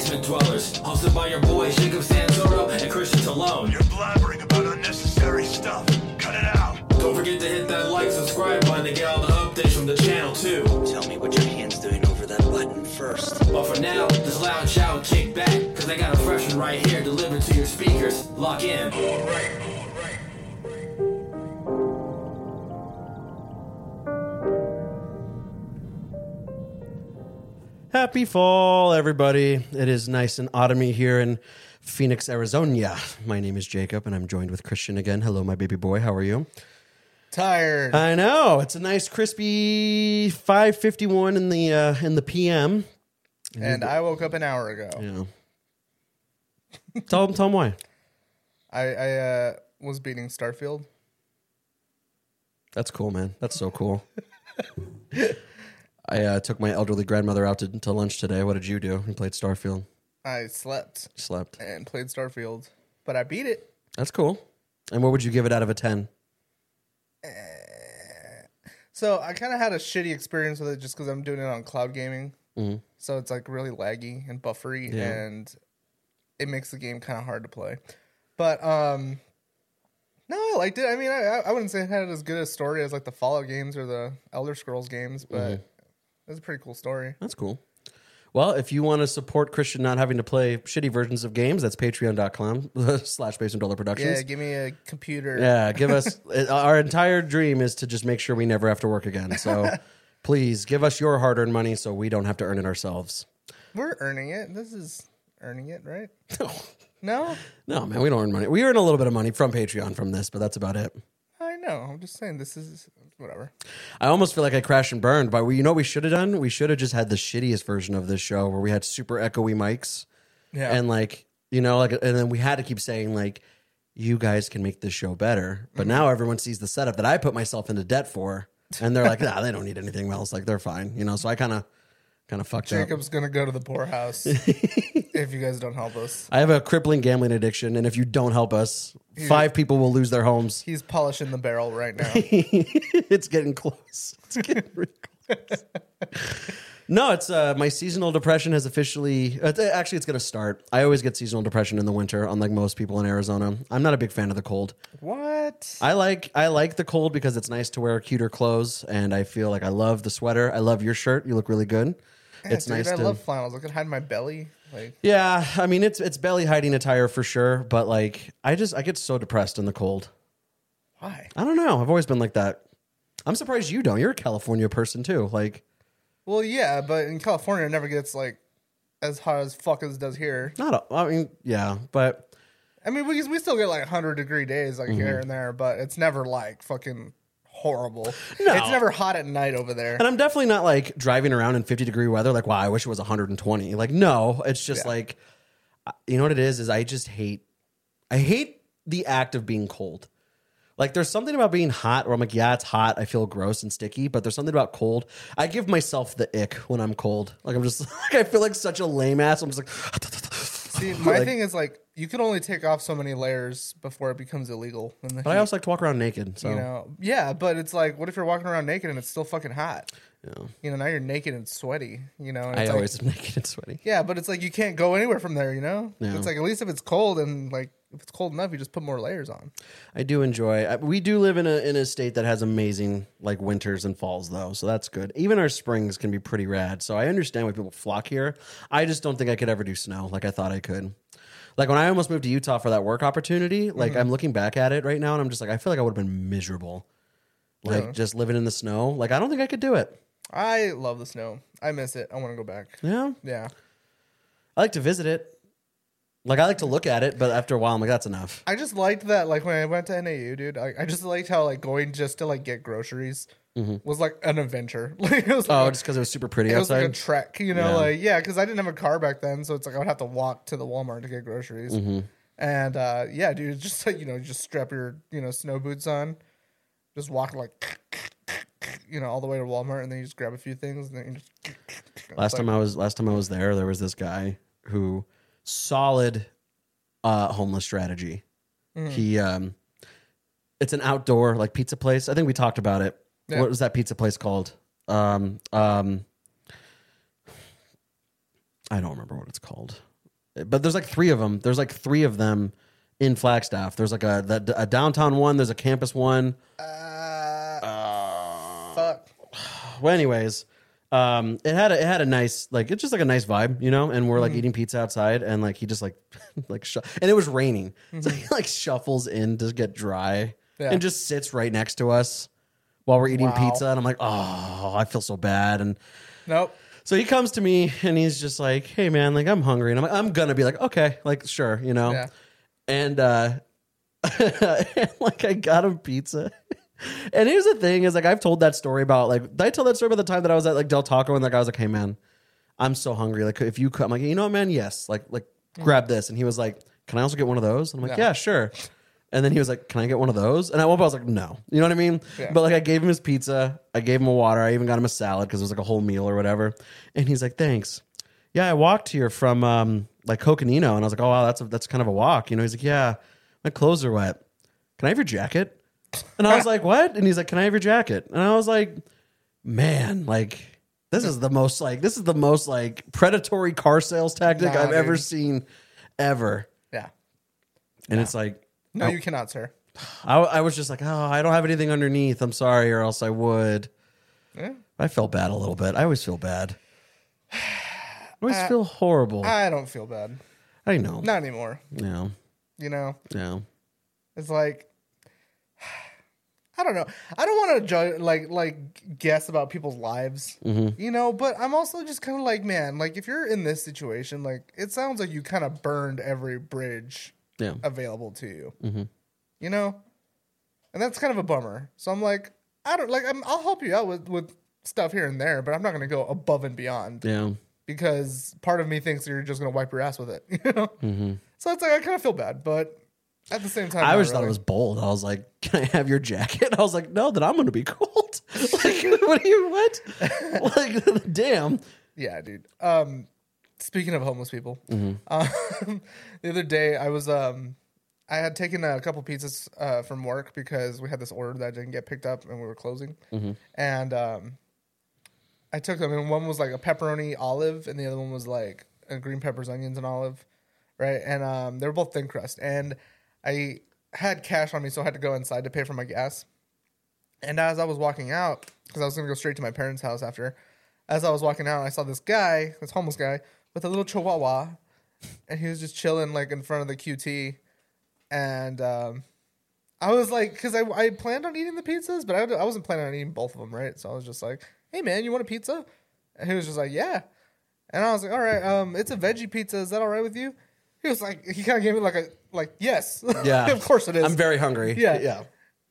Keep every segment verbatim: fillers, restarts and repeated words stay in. Basement Dwellers, hosted by your boys Jacob Santoro and Christian Talone. You're blabbering about unnecessary stuff. Cut it out. Don't forget to hit that like, subscribe button to get all the updates from the channel too. Tell me what your hand's doing over that button first. But for now, this loud shout, kick back, cause I got a fresh one right here delivered to your speakers. Lock in. All right. Happy fall, everybody. It is nice and autumny here in Phoenix, Arizona. My name is Jacob, and I'm joined with Christian again. Hello, my baby boy. How are you? Tired. I know. It's a nice, crispy five fifty-one in the uh, in the P M. And, and I woke up an hour ago. Yeah. tell, him, tell him why. I, I uh, was beating Starfield. That's cool, man. That's so cool. I uh, took my elderly grandmother out to, to lunch today. What did you do? You played Starfield. I slept. Slept. And played Starfield. But I beat it. That's cool. And what would you give it out of a ten? Uh, so I kind of had a shitty experience with it just because I'm doing it on cloud gaming. Mm-hmm. So it's like really laggy and buffery. Yeah. And it makes the game kind of hard to play. But um, no, I liked it. I mean, I, I wouldn't say it had as good a story as like the Fallout games or the Elder Scrolls games. But... Mm-hmm. That's a pretty cool story. That's cool. Well, if you want to support Christian not having to play shitty versions of games, that's patreon dot com slash basement dollar productions. Yeah, give me a computer. Yeah, give us... Our entire dream is to just make sure we never have to work again. So please, give us your hard-earned money so we don't have to earn it ourselves. We're earning it. This is earning it, right? No. No? No, man, we don't earn money. We earn a little bit of money from Patreon from this, but that's about it. I know. I'm just saying this is... Whatever. I almost feel like I crashed and burned, but we, you know what we should have done? We should have just had the shittiest version of this show where we had super echoey mics. Yeah. And like, you know, like, and then we had to keep saying like, you guys can make this show better. But mm-hmm. Now everyone sees the setup that I put myself into debt for. And they're like, nah, they don't need anything else. Like they're fine. You know? So I kind of, kind of fucked Jacob's up. Jacob's going to go to the poorhouse if you guys don't help us. I have a crippling gambling addiction. And if you don't help us, He's, five people will lose their homes. He's polishing the barrel right now. It's getting close. It's getting really close. No, it's uh, my seasonal depression has officially... Actually, it's going to start. I always get seasonal depression in the winter, unlike most people in Arizona. I'm not a big fan of the cold. What? I like I like the cold because it's nice to wear cuter clothes, and I feel like I love the sweater. I love your shirt. You look really good. Yeah, it's dude, nice I to... love flannels. I can hide my belly. Like, yeah, I mean, it's it's belly hiding attire for sure, but like I just I get so depressed in the cold. Why? I don't know. I've always been like that. I'm surprised you don't. You're a California person too. Like, well, yeah, but in California, it never gets like as hot as fuck as it does here. Not, a, I mean, yeah, but I mean, we we still get like one hundred degree days like mm-hmm. here and there, but it's never like fucking horrible. No. It's never hot at night over there. And I'm definitely not like driving around in fifty degree weather like, wow, I wish it was one hundred twenty. Like, no, it's just yeah. like, you know what it is, is I just hate, I hate the act of being cold. Like there's something about being hot where I'm like, yeah, it's hot. I feel gross and sticky, but there's something about cold. I give myself the ick when I'm cold. Like I'm just like, I feel like such a lame ass. I'm just like, see, my like, thing is like, you can only take off so many layers before it becomes illegal. In the but heat. I also like to walk around naked. So you know, yeah, but it's like, what if you're walking around naked and it's still fucking hot? Yeah. You know, now you're naked and sweaty. You know, and I it's always like, am naked and sweaty. Yeah, but it's like you can't go anywhere from there. You know, yeah. It's like at least if it's cold and like if it's cold enough, you just put more layers on. I do enjoy. I, we do live in a in a state that has amazing like winters and falls though, so that's good. Even our springs can be pretty rad. So I understand why people flock here. I just don't think I could ever do snow like I thought I could. Like when I almost moved to Utah for that work opportunity, like mm-hmm. I'm looking back at it right now and I'm just like, I feel like I would have been miserable. Like yeah. just living in the snow. Like I don't think I could do it. I love the snow. I miss it. I want to go back. Yeah. Yeah. I like to visit it. Like I like to look at it, but after a while I'm like, that's enough. I just liked that. Like when I went to N A U, dude, I, I just liked how like going just to like get groceries mm-hmm. was like an adventure. Like, it was oh, like, just because it was super pretty it outside? It was like a trek, you know? Yeah. Like, yeah, because I didn't have a car back then, so it's like I would have to walk to the Walmart to get groceries. Mm-hmm. And, uh, yeah, dude, just like, you know, just strap your, you know, snow boots on. Just walk like, you know, all the way to Walmart, and then you just grab a few things. And then you just... Last, like, time I was, last time I was there, there was this guy who, solid uh, homeless strategy. Mm-hmm. He, um, it's an outdoor, like, pizza place. I think we talked about it. Yeah. What was that pizza place called? Um, um, I don't remember what it's called. But there's like three of them. There's like three of them in Flagstaff. There's like a the, a downtown one. There's a campus one. Uh, uh, fuck. Well, anyways, um, it had a, it had a nice like it's just like a nice vibe, you know. And we're like mm-hmm. eating pizza outside, and like he just like like shu- and it was raining, mm-hmm. so he like shuffles in to get dry yeah. and just sits right next to us while we're eating wow. pizza. And I'm like, oh, I feel so bad. And nope. So he comes to me and he's just like, hey, man, like, I'm hungry. And I'm like, I'm going to be like, okay, like, sure, you know. Yeah. And, uh, and like, I got him pizza. And here's the thing is, like, I've told that story about, like, did I tell that story about the time that I was at, like, Del Taco and, like, I was like, hey, man, I'm so hungry. Like, if you could, I'm like, you know what, man? Yes. Like, like mm-hmm. grab this. And he was like, can I also get one of those? And I'm like, yeah, yeah sure. And then he was like, can I get one of those? And at one point I was like, no. You know what I mean? Yeah. But like I gave him his pizza. I gave him a water. I even got him a salad because it was like a whole meal or whatever. And he's like, thanks. Yeah, I walked here from um, like Coconino. And I was like, oh, wow, that's a, that's kind of a walk. You know, he's like, yeah, my clothes are wet. Can I have your jacket? And I was like, what? And he's like, can I have your jacket? And I was like, man, like this is the most like this is the most like predatory car sales tactic nah, I've dude. ever seen ever. Yeah. And yeah. it's like. No, you cannot, sir. I, I was just like, oh, I don't have anything underneath. I'm sorry, or else I would. Yeah. I felt bad a little bit. I always feel bad. I always I, feel horrible. I don't feel bad. I know. Not anymore. No. You know? No. It's like, I don't know. I don't want to judge, like, like guess about people's lives, mm-hmm. you know? But I'm also just kind of like, man, like, if you're in this situation, like, it sounds like you kind of burned every bridge Yeah. available to you, mm-hmm. you know, and that's kind of a bummer. So I'm like, I don't like, I'm, I'll help you out with, with stuff here and there, but I'm not going to go above and beyond yeah. because part of me thinks you're just going to wipe your ass with it. You know, mm-hmm. so it's like, I kind of feel bad, but at the same time, I always really. thought it was bold. I was like, can I have your jacket? I was like, no, then I'm going to be cold. Like, what do you, what? Like, damn. Yeah, dude. Um, Speaking of homeless people, mm-hmm. um, the other day I was, um, I had taken a couple pizzas uh, from work because we had this order that didn't get picked up and we were closing. Mm-hmm. And um, I took them and one was like a pepperoni olive and the other one was like a green peppers, onions, and olive. Right. And um, they were both thin crust. And I had cash on me, so I had to go inside to pay for my gas. And as I was walking out, because I was going to go straight to my parents' house after, as I was walking out, I saw this guy, this homeless guy, with a little chihuahua, and he was just chilling like in front of the Q T, and um, I was like, because I, I planned on eating the pizzas, but I, I wasn't planning on eating both of them, right? So I was just like, hey man, you want a pizza? And he was just like, yeah, and I was like, all right, um, it's a veggie pizza. Is that all right with you? He was like, he kind of gave me like a like yes, yeah, of course it is. I'm very hungry. Yeah, yeah.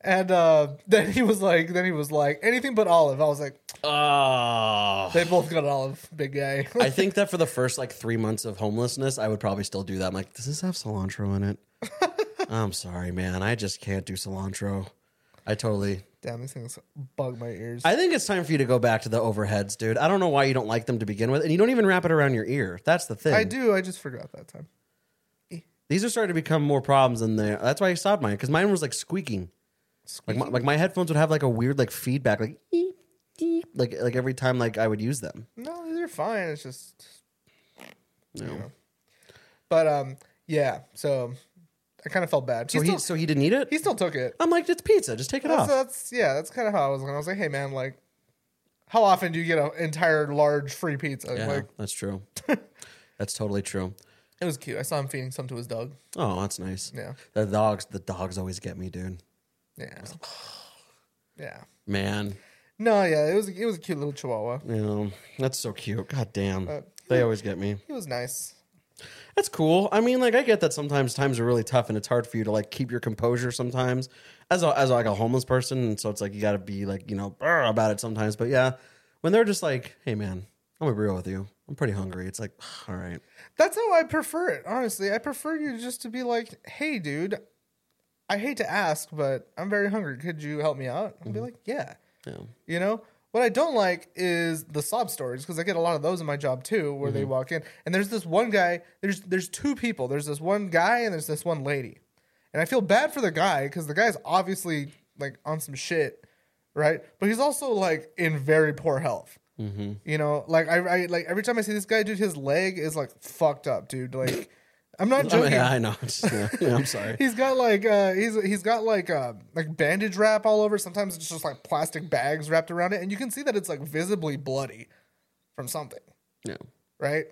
And uh, then he was like, then he was like, anything but olive. I was like, oh, they both got olive, big guy. I think that for the first like three months of homelessness, I would probably still do that. I'm like, does this have cilantro in it? I'm sorry, man. I just can't do cilantro. I totally. Damn, these things bug my ears. I think it's time for you to go back to the overheads, dude. I don't know why you don't like them to begin with. And you don't even wrap it around your ear. That's the thing. I do. I just forgot that time. These are starting to become more problems than they are. That's why I stopped mine, because mine was like squeaking. Like my, like my headphones would have like a weird like feedback like eep, eep, like like every time like I would use them. No, these are fine. It's just no. You know. But um yeah, so I kind of felt bad. So he, he still, so he didn't eat it? He still took it. I'm like, it's pizza. Just take it that's, off. That's yeah. That's kind of how I was going. I was like, hey man, like how often do you get an entire large free pizza? Yeah, like, that's true. That's totally true. It was cute. I saw him feeding some to his dog. Oh, that's nice. Yeah, the dogs. The dogs always get me, dude. Yeah, yeah, man. No, yeah, it was it was a cute little chihuahua. Yeah, that's so cute. God damn, uh, they he, always get me. He was nice. That's cool. I mean, like I get that sometimes times are really tough and it's hard for you to like keep your composure sometimes as a, as like a homeless person, and so it's like you got to be like you know about it sometimes. But yeah, when they're just like, hey man, I'm gonna be real with you. I'm pretty hungry. It's like, all right. That's how I prefer it. Honestly, I prefer you just to be like, hey dude. I hate to ask, but I'm very hungry. Could you help me out? I'd mm-hmm. be like, yeah. yeah. You know, what I don't like is the sob stories because I get a lot of those in my job too, where mm-hmm. they walk in and there's this one guy. There's there's two people. There's this one guy and there's this one lady, and I feel bad for the guy because the guy's obviously like on some shit, right? But he's also like in very poor health. Mm-hmm. You know, like I, I like every time I see this guy, dude, his leg is like fucked up, dude. Like I'm not joking. I mean, yeah, I know. I'm, just, yeah. Yeah, I'm sorry. He's got like uh, he's he's got like uh, like bandage wrap all over. Sometimes it's just like plastic bags wrapped around it, and you can see that it's like visibly bloody from something. Yeah. Right.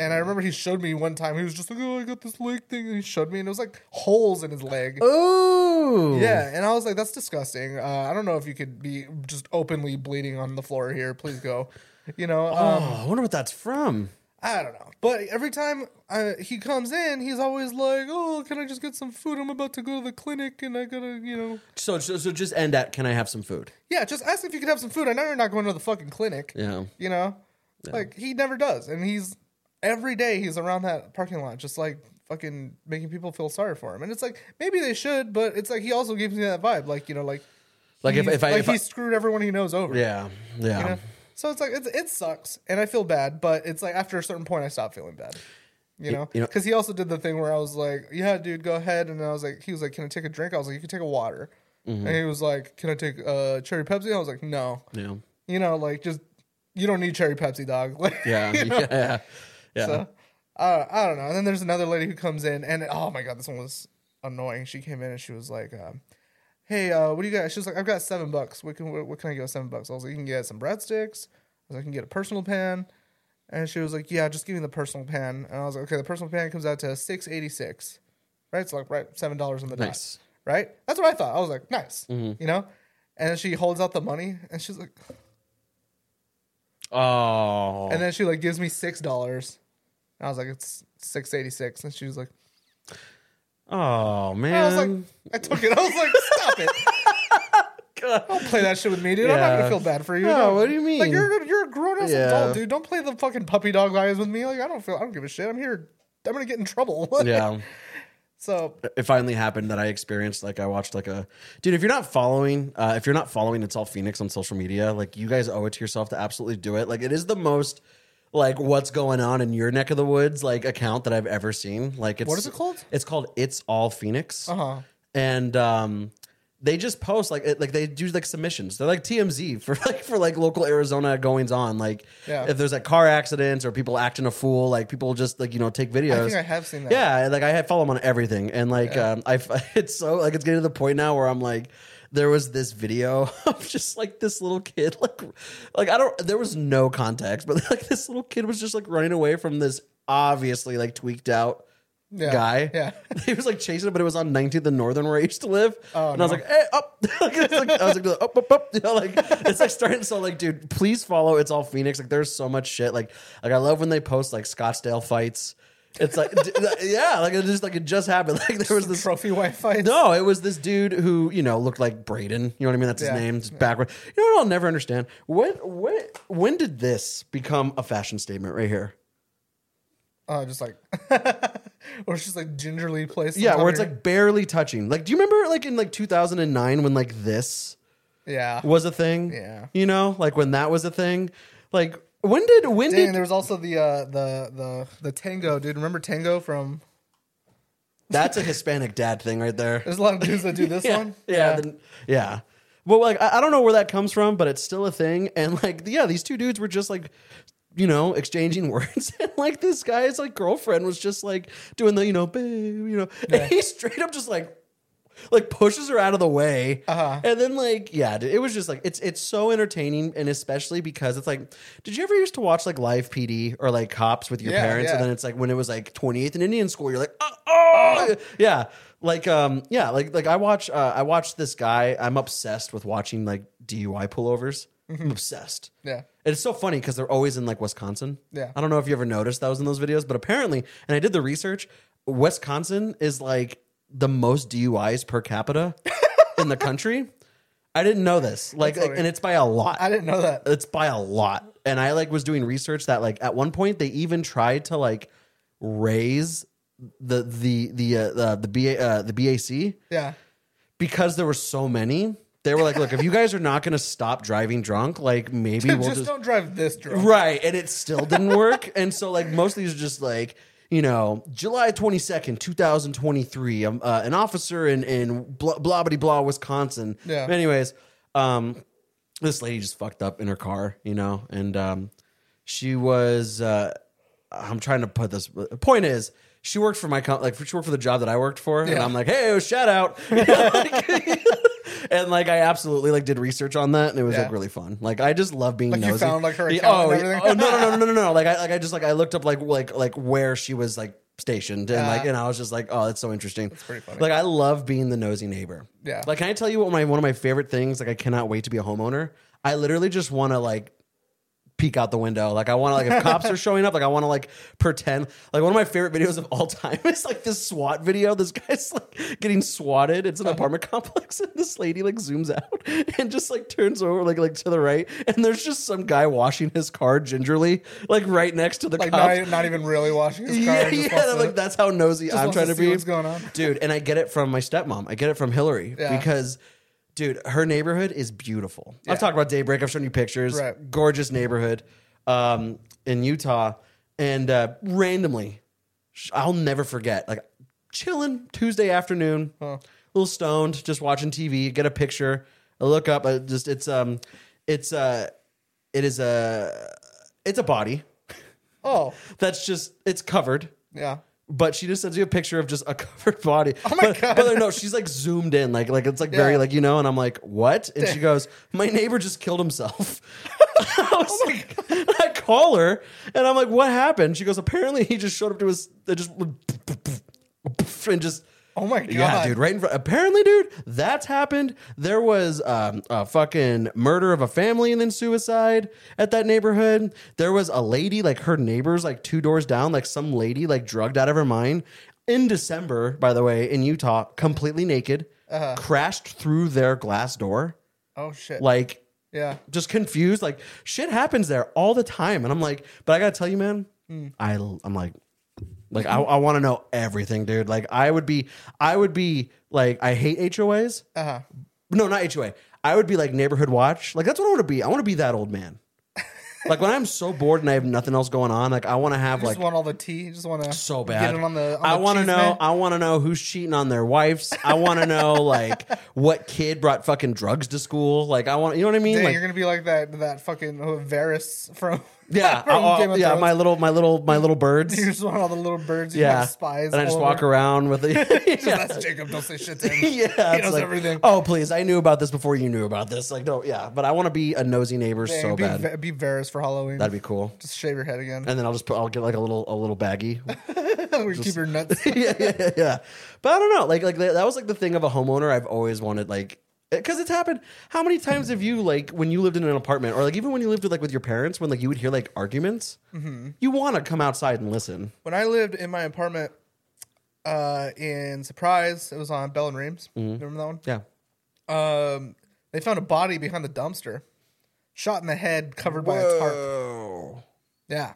And I remember he showed me one time. He was just like, "Oh, I got this leg thing," and he showed me, and it was like holes in his leg. Oh. Yeah. And I was like, "That's disgusting. Uh, I don't know if you could be just openly bleeding on the floor here. Please go." You know. Oh, um, I wonder what that's from. I don't know. But every time I, he comes in, he's always like, "Oh, can I just get some food? I'm about to go to the clinic and I got to, you know." So, so so just end at, "Can I have some food?" Yeah, just ask if you can have some food. I know you're not going to the fucking clinic. Yeah. You know? Yeah. Like, he never does. And he's, every day he's around that parking lot just like fucking making people feel sorry for him. And it's like, maybe they should, but it's like he also gives me that vibe. Like, you know, like, like if, if I, like if he I, screwed everyone he knows over. Yeah, yeah. You know? So it's like, it's, it sucks, and I feel bad, but it's like after a certain point, I stopped feeling bad, you know? Because you know, he also did the thing where I was like, "Yeah, dude, go ahead." And I was like, he was like, "Can I take a drink?" I was like, "You can take a water." Mm-hmm. And he was like, "Can I take a uh, cherry Pepsi?" I was like, "No." Yeah. You know, like, just, you don't need cherry Pepsi, dog. Like, yeah. You know? Yeah. Yeah. So, uh, I don't know. And then there's another lady who comes in, and oh my God, this one was annoying. She came in and she was like, um, "Hey, uh, what do you got?" She was like, "I've got seven bucks. What can what, what can I get with seven bucks?" I was like, "You can get some breadsticks." I was like, "I can get a personal pan." And she was like, "Yeah, just give me the personal pan." And I was like, "Okay, the personal pan comes out to six eighty six, right? So like right seven dollars on the nice. dot, right?" That's what I thought. I was like, "Nice," mm-hmm. you know. And then she holds out the money, and she's like, "Oh." And then she like gives me six dollars. I was like, "It's six eighty six, and she was like, "Oh, man." I was like, I took it. I was like, "Stop it. God. Don't play that shit with me, dude. Yeah. I'm not going to feel bad for you." No, no, what do you mean? Like, you're, you're a grown-ass yeah. adult, dude. Don't play the fucking puppy dog eyes with me. Like, I don't feel, I don't give a shit. I'm here. I'm going to get in trouble. Yeah. So it finally happened that I experienced, like, I watched, like, a, dude, if you're not following, uh, if you're not following It's All Phoenix on social media, like, you guys owe it to yourself to absolutely do it. Like, it is the most, like, what's going on in your neck of the woods, like, account that I've ever seen. Like, it's, what is it called? It's called It's All Phoenix. Uh-huh. And um, they just post, like, it, like they do, like, submissions. They're like T M Z for, like, for like local Arizona goings on. Like, yeah. if there's, like, car accidents or people acting a fool, like, people just, like, you know, take videos. I think I have seen that. Yeah, like, I have, follow them on everything. And, like, yeah. um, I, it's so, like, it's getting to the point now where I'm, like, there was this video of just like this little kid, like, like I don't, there was no context, but like this little kid was just like running away from this obviously like tweaked out yeah. guy. Yeah. He was like chasing him, but it was on nineteenth and Northern where I used to live. Oh, and no. I was like, "Hey, up." like, it's like, I was like, "Up, up, up." You know, like, it's like starting. So like, dude, please follow It's All Phoenix. Like, there's so much shit. Like, like I love when they post like Scottsdale fights. It's like, yeah, like it just like it just happened. Like there was this trophy wife fight. No, it was this dude who, you know, looked like Brayden. You know what I mean? That's his yeah. name. It's yeah. backward. You know what I'll never understand? When when when did this become a fashion statement right here? Uh, just like, or it's just like gingerly placed. Yeah, where it's your... like barely touching. Like, do you remember like in like two thousand nine when like this, yeah, was a thing? Yeah, you know, like when that was a thing, like. When did when Dang, did there was also the uh, the the the tango, dude? Remember tango from? That's a Hispanic dad thing right there. There's a lot of dudes that do this yeah, one. Yeah, yeah. The, yeah. Well, like I, I don't know where that comes from, but it's still a thing. And like, yeah, these two dudes were just like, you know, exchanging words, and like this guy's like girlfriend was just like doing the, you know, babe, you know, yeah. and he straight up just like. Like pushes her out of the way, uh-huh. and then like yeah, it was just like it's it's so entertaining, and especially because it's like, did you ever used to watch like Live P D or like Cops with your yeah, parents, yeah. and then it's like when it was like twenty-eighth and Indian School, you're like oh, oh! yeah, like um yeah like like I watch uh, I watch this guy. I'm obsessed with watching like D U I pullovers. Mm-hmm. I'm obsessed. Yeah. And it's so funny because they're always in like Wisconsin. Yeah. I don't know if you ever noticed that was in those videos, but apparently, and I did the research, Wisconsin is like. The most D U Is per capita in the country. I didn't know this. Like, like and it's by a lot. I didn't know that. It's by a lot. And I like was doing research that like at one point they even tried to like raise the the the uh, the, the, B, uh, the B A C. Yeah. Because there were so many. They were like, "Look, if you guys are not going to stop driving drunk, like maybe we'll just, just don't drive this drunk." Right, and it still didn't work. And so like most of these are just like, you know, July twenty-second, twenty twenty-three, um, uh, an officer in, in blah, blah, blah, blah, Wisconsin. Yeah. Anyways, um, this lady just fucked up in her car, you know, and um, she was, uh, I'm trying to put this, point is, she worked for my com- like she worked for the job that I worked for, yeah. and I'm like, hey, shout out. And like I absolutely like did research on that, and it was yeah. like really fun. Like I just love being like nosy. You found like her account oh, and everything. oh no no no no no no like I like I just like I looked up like like like where she was like stationed, and yeah. like and I was just like, oh, that's so interesting. That's pretty funny. Like I love being the nosy neighbor. Yeah. Like can I tell you what my one of my favorite things? Like I cannot wait to be a homeowner. I literally just want to like peek out the window. Like I want to like if cops are showing up, like I want to like pretend. Like one of my favorite videos of all time is like this SWAT video. This guy's like getting swatted. It's an apartment complex, and this lady like zooms out and just like turns over like like to the right, and there's just some guy washing his car gingerly, like right next to the like cops. Not, not even really washing his car. Yeah, yeah. To, like that's how nosy I'm trying to, to be. What's going on, dude? And I get it from my stepmom. I get it from Hillary yeah. because. Dude, her neighborhood is beautiful. Yeah. I've talked about Daybreak. I've shown you pictures. Right. Gorgeous neighborhood um, in Utah. And uh, randomly, I'll never forget, like chilling Tuesday afternoon, huh. a little stoned, just watching T V, get a picture. I look up. I just it's um, it's uh, it is a it's a body. Oh, that's just it's covered. Yeah. But she just sends you a picture of just a covered body. Oh my but, God. But no, she's like zoomed in. Like, like it's like yeah. very like, you know, and I'm like, what? And Damn. She goes, my neighbor just killed himself. I, oh my like, God. I call her and I'm like, what happened? She goes, apparently he just showed up to his, they just, and just. Oh my God. Yeah, dude. Right in front. Apparently, dude, that's happened. There was um, a fucking murder of a family and then suicide at that neighborhood. There was a lady, like her neighbors, like two doors down, like some lady, like drugged out of her mind in December, by the way, in Utah, completely naked, uh-huh. crashed through their glass door. Oh shit. Like, yeah, just confused. Like shit happens there all the time. And I'm like, but I got to tell you, man, mm. I, I'm like, Like I, I want to know everything, dude. Like I would be, I would be like, I hate H O As. Uh-huh. No, not H O A. I would be like neighborhood watch. Like that's what I want to be. I want to be that old man. Like when I'm so bored and I have nothing else going on, like I want to have you just like just want all the tea. You just want to so bad. Get it on the, on I want to know. Man. I want to know who's cheating on their wives. I want to know like what kid brought fucking drugs to school. Like I want, you know what I mean? Dang, like, you're gonna be like that that fucking Varys from yeah from Game of yeah Thrones. my little my little my little birds. You just want all the little birds. You yeah, spies. And I just over. walk around with it. Yeah. Just, that's Jacob. Don't say shit to him. Yeah, he knows like, everything. Oh please, I knew about this before you knew about this. Like no, yeah, but I want to be a nosy neighbor Dang, so be, bad. Be Varys. For Halloween, that'd be cool. Just shave your head again, and then I'll just put. I'll get like a little, a little baggie. We just, keep your nuts. yeah, yeah, yeah. But I don't know. Like, like that was like the thing of a homeowner. I've always wanted, like, because it's happened. How many times have you, like, when you lived in an apartment, or like even when you lived with, like, with your parents, when like you would hear like arguments, mm-hmm. you want to come outside and listen. When I lived in my apartment uh, in Surprise, it was on Bell and Reams. Mm-hmm. Remember that one? Yeah. Um, they found a body behind the dumpster. Shot in the head, covered Whoa. by a tarp. Yeah.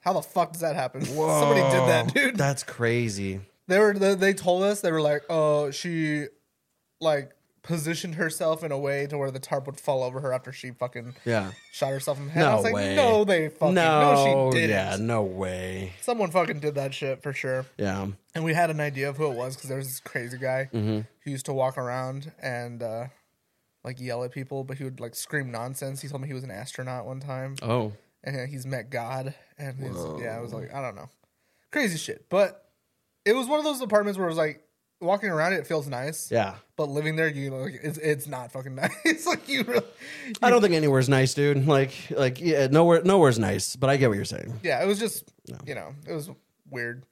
How the fuck does that happen? Whoa. Somebody did that, dude. That's crazy. They were. They, they told us, they were like, oh, she, like, positioned herself in a way to where the tarp would fall over her after she fucking yeah. shot herself in the head. No I was like, way. no, they fucking, no, no she didn't. Yeah, no way. Someone fucking did that shit for sure. Yeah. And we had an idea of who it was because there was this crazy guy mm-hmm. who used to walk around and, uh, like, yell at people, but he would, like, scream nonsense. He told me he was an astronaut one time. Oh. And he's met God. And he's, yeah, I was like, I don't know. Crazy shit. But it was one of those apartments where it was like, walking around it, it feels nice. Yeah. But living there, you like, it's, it's not fucking nice. It's like you really... You, I don't think anywhere's nice, dude. Like, like yeah, nowhere, nowhere's nice, but I get what you're saying. Yeah, it was just, no. you know, it was weird.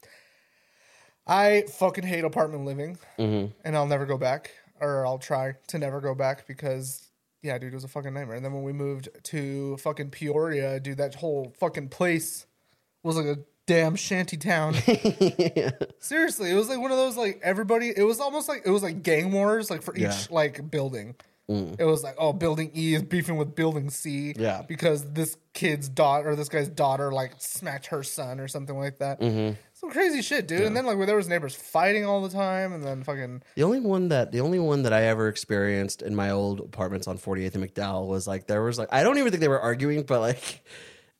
I fucking hate apartment living, mm-hmm. and I'll never go back. Or I'll try to never go back because, yeah, dude, it was a fucking nightmare. And then when we moved to fucking Peoria, dude, that whole fucking place was like a damn shanty town. yeah. Seriously, it was like one of those, like, everybody, it was almost like, it was like gang wars, like, for yeah. each, like, building. Mm. It was like, oh, building E is beefing with building C. Yeah. Because this kid's daughter, or this guy's daughter, like, smacked her son or something like that. Mm-hmm. Some crazy shit, dude. Yeah. And then like where there was neighbors fighting all the time, and then fucking the only one that the only one that I ever experienced in my old apartments on forty-eighth and McDowell was like there was like I don't even think they were arguing, but like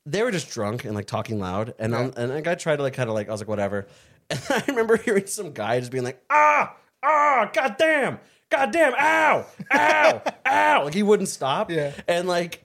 they were just drunk and like talking loud, and yeah. I, and like I tried to like kind of like I was like whatever, and I remember hearing some guy just being like ah ah goddamn goddamn ow ow ow like he wouldn't stop, yeah, and like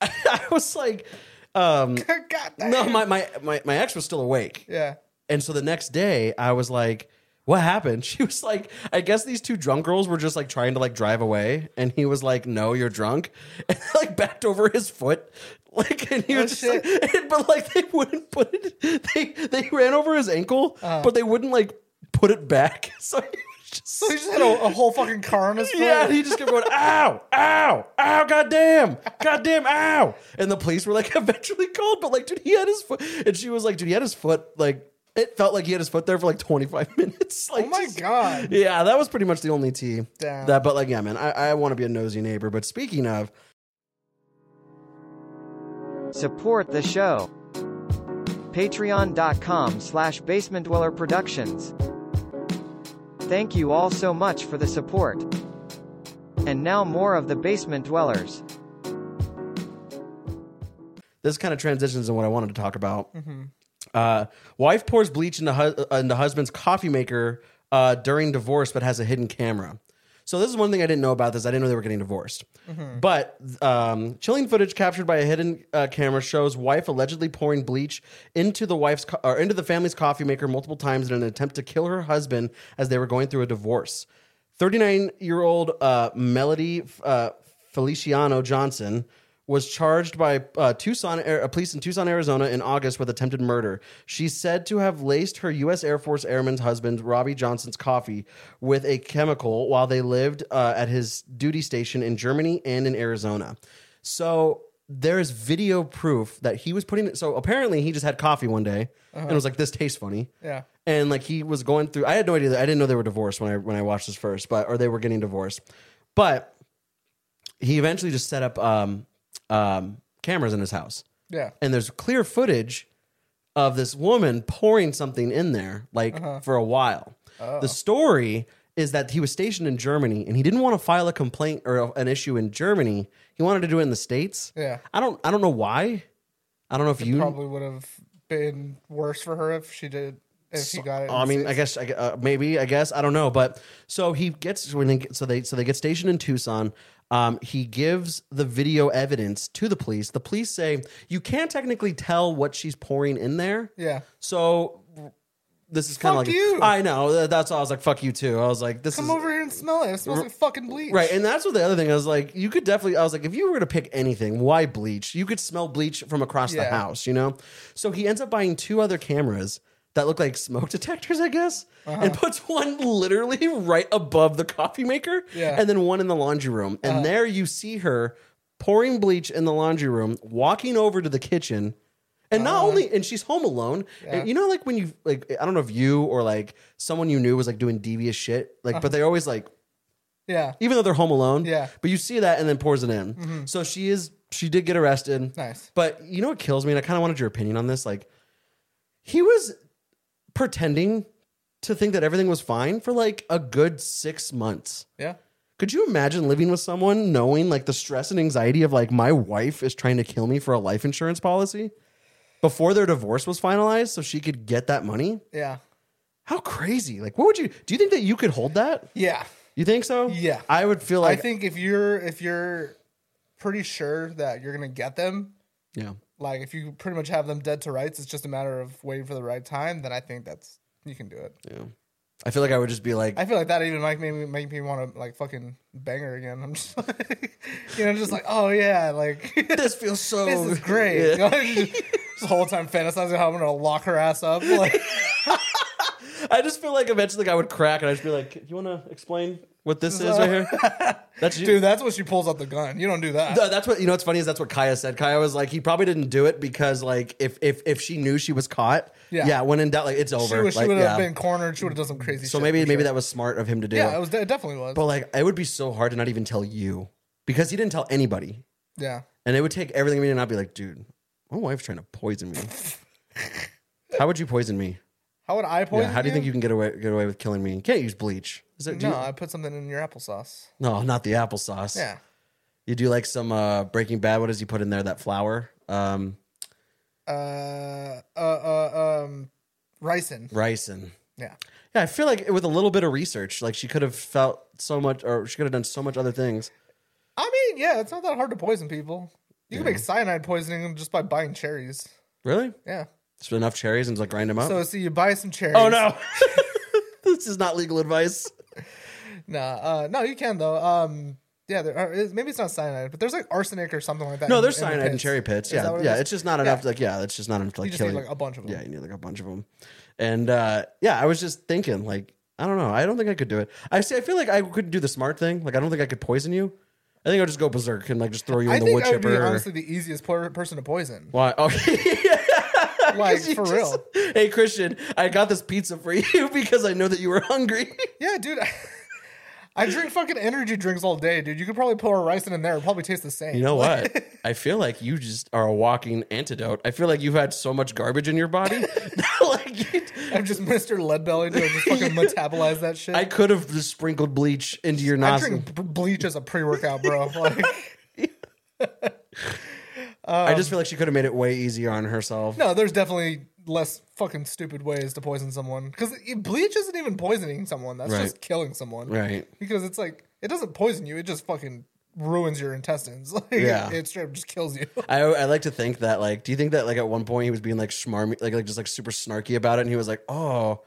I was like um God damn. no my my my my ex was still awake, yeah. And so the next day I was like, what happened? She was like, I guess these two drunk girls were just like trying to like drive away. And he was like, no, you're drunk. And like backed over his foot. Like, and he oh, was just shit. like, and, but like they wouldn't put it, they, they ran over his ankle, uh-huh. but they wouldn't like put it back. So he was just, so he just had a, a whole fucking car on his foot. Yeah. He just kept going, ow, ow, ow, goddamn, goddamn, ow. And the police were like eventually called, but like, dude, he had his foot. And she was like, dude, he had his foot like, it felt like he had his foot there for like twenty-five minutes. Like, oh my just, God. Yeah, that was pretty much the only tea. Damn. That, but like, yeah, man, I, I want to be a nosy neighbor. But speaking of. Support the show. patreon dot com slash basement dweller productions. Thank you all so much for the support. And now more of the Basement Dwellers. This kind of transitions in what I wanted to talk about. Mm-hmm. Uh, wife pours bleach into, hu- into husband's coffee maker uh, during divorce, but has a hidden camera. So this is one thing I didn't know about this. I didn't know they were getting divorced. Mm-hmm. But um, chilling footage captured by a hidden uh, camera shows wife allegedly pouring bleach into the wife's co- or into the family's coffee maker multiple times in an attempt to kill her husband as they were going through a divorce. thirty-nine-year-old uh, Melody uh, Feliciano Johnson was charged by uh, Tucson uh, police in Tucson, Arizona in August with attempted murder. She's said to have laced her U S Air Force airman's husband, Robbie Johnson's coffee with a chemical while they lived uh, at his duty station in Germany and in Arizona. So there is video proof that he was putting it. So apparently he just had coffee one day uh-huh. and was like, this tastes funny. Yeah. And like he was going through, I had no idea that I didn't know they were divorced when I, when I watched this first, but, or they were getting divorced, but he eventually just set up, um, Um, cameras in his house. Yeah. And there's clear footage of this woman pouring something in there, like uh-huh. for a while. Oh. The story is that he was stationed in Germany and he didn't want to file a complaint or a, an issue in Germany. He wanted to do it in the States. Yeah. I don't, I don't know why. I don't know if it you probably would have been worse for her if she did. If so, you got it, I mean, States. I guess I, uh, maybe I guess I don't know, but so he gets when they so they so they get stationed in Tucson. Um, he gives the video evidence to the police. The police say you can't technically tell what she's pouring in there. Yeah. So this is kind of like you. I know that's why I was like, "Fuck you too." I was like, "This come is, over here and smell it. It smells like fucking bleach." Right, and that's what the other thing I was like. You could definitely. I was like, if you were to pick anything, why bleach? You could smell bleach from across yeah. the house, you know. So he ends up buying two other cameras that look like smoke detectors, I guess, uh-huh. and puts one literally right above the coffee maker yeah. and then one in the laundry room. And uh-huh. there you see her pouring bleach in the laundry room, walking over to the kitchen. And not uh-huh. only, and she's home alone. Yeah. And you know, like when you, like, I don't know if you or like someone you knew was like doing devious shit, like, uh-huh. but they're always like, yeah, even though they're home alone. Yeah. But you see that and then pours it in. Mm-hmm. So she is, she did get arrested. Nice. But you know what kills me? And I kind of wanted your opinion on this. Like he was pretending to think that everything was fine for like a good six months. Yeah. Could you imagine living with someone knowing like the stress and anxiety of like my wife is trying to kill me for a life insurance policy before their divorce was finalized so she could get that money? Yeah. How crazy. Like what would you, do you think that you could hold that? Yeah. You think so? Yeah. I would feel like. I think if you're, if you're pretty sure that you're going to get them. Yeah. Like, if you pretty much have them dead to rights, it's just a matter of waiting for the right time, then I think that's, you can do it. Yeah. I feel like I would just be like... I feel like that even might make me, make me want to, like, fucking bang her again. I'm just like, you know, just like, oh, yeah, like... This feels so... This is great. Yeah. You know, just, just the whole time fantasizing how I'm going to lock her ass up. Like, I just feel like eventually I would crack, and I'd just be like, you want to explain what this is right here? That's you. Dude, that's when she pulls out the gun. You don't do that. No, that's what, you know what's funny is that's what Kaya said. Kaya was like, he probably didn't do it because like if if if she knew she was caught, yeah, yeah when in doubt, like it's over. She, was, like, she would have yeah. been cornered. She would have done some crazy so shit. So maybe maybe sure. that was smart of him to do. Yeah, it, was, it definitely was. But like, it would be so hard to not even tell you because he didn't tell anybody. Yeah. And it would take everything to me to not be like, dude, my wife's trying to poison me. How would you poison me? How would I poison yeah, how do you, you think you can get away get away with killing me? You can't use bleach. Is there, no, you, I put something in your applesauce. No, not the applesauce. Yeah. You do like some uh, Breaking Bad. What does he put in there? That flour? Um, uh, uh, uh, um, ricin. Ricin. Yeah. Yeah, I feel like with a little bit of research, like she could have felt so much, or she could have done so much other things. I mean, yeah, it's not that hard to poison people. You yeah. can make cyanide poisoning just by buying cherries. Really? Yeah. Just enough cherries and just like grind them up. So, so you buy some cherries. Oh no, this is not legal advice. Nah, uh, no, you can though. Um, yeah, there are, maybe it's not cyanide, but there's like arsenic or something like that. No, in, there's in cyanide the and cherry pits. Is yeah, it yeah, is? It's just not enough. Yeah. To, like, yeah, it's just not enough to like kill you. Just need, like a bunch of them. Yeah, you need like a bunch of them. And uh, yeah, I was just thinking, like, I don't know, I don't think I could do it. I see. I feel like I could do the smart thing. Like, I don't think I could poison you. I think I'll just go berserk and like just throw you I in the wood chipper. I think I would be honestly the easiest por- person to poison. Why? Okay. Like, for just, real. Hey, Christian, I got this pizza for you because I know that you were hungry. Yeah, dude. I, I drink fucking energy drinks all day, dude. You could probably pour rice in there. It'd probably taste the same. You know what? I feel like you just are a walking antidote. I feel like you've had so much garbage in your body. Like, you, I'm just Mister Leadbelly, dude. I just fucking metabolize that shit. I could have just sprinkled bleach into your nostrils. I drink b- bleach as a pre-workout, bro. Like, um, I just feel like she could have made it way easier on herself. No, there's definitely less fucking stupid ways to poison someone. Because bleach isn't even poisoning someone. That's right. Just killing someone. Right. Because it's like, it doesn't poison you. It just fucking ruins your intestines. Like, yeah. It, it straight up just kills you. I, I like to think that, like, do you think that, like, at one point he was being, like, schmarmy, like, like just, like, super snarky about it, and he was like, oh,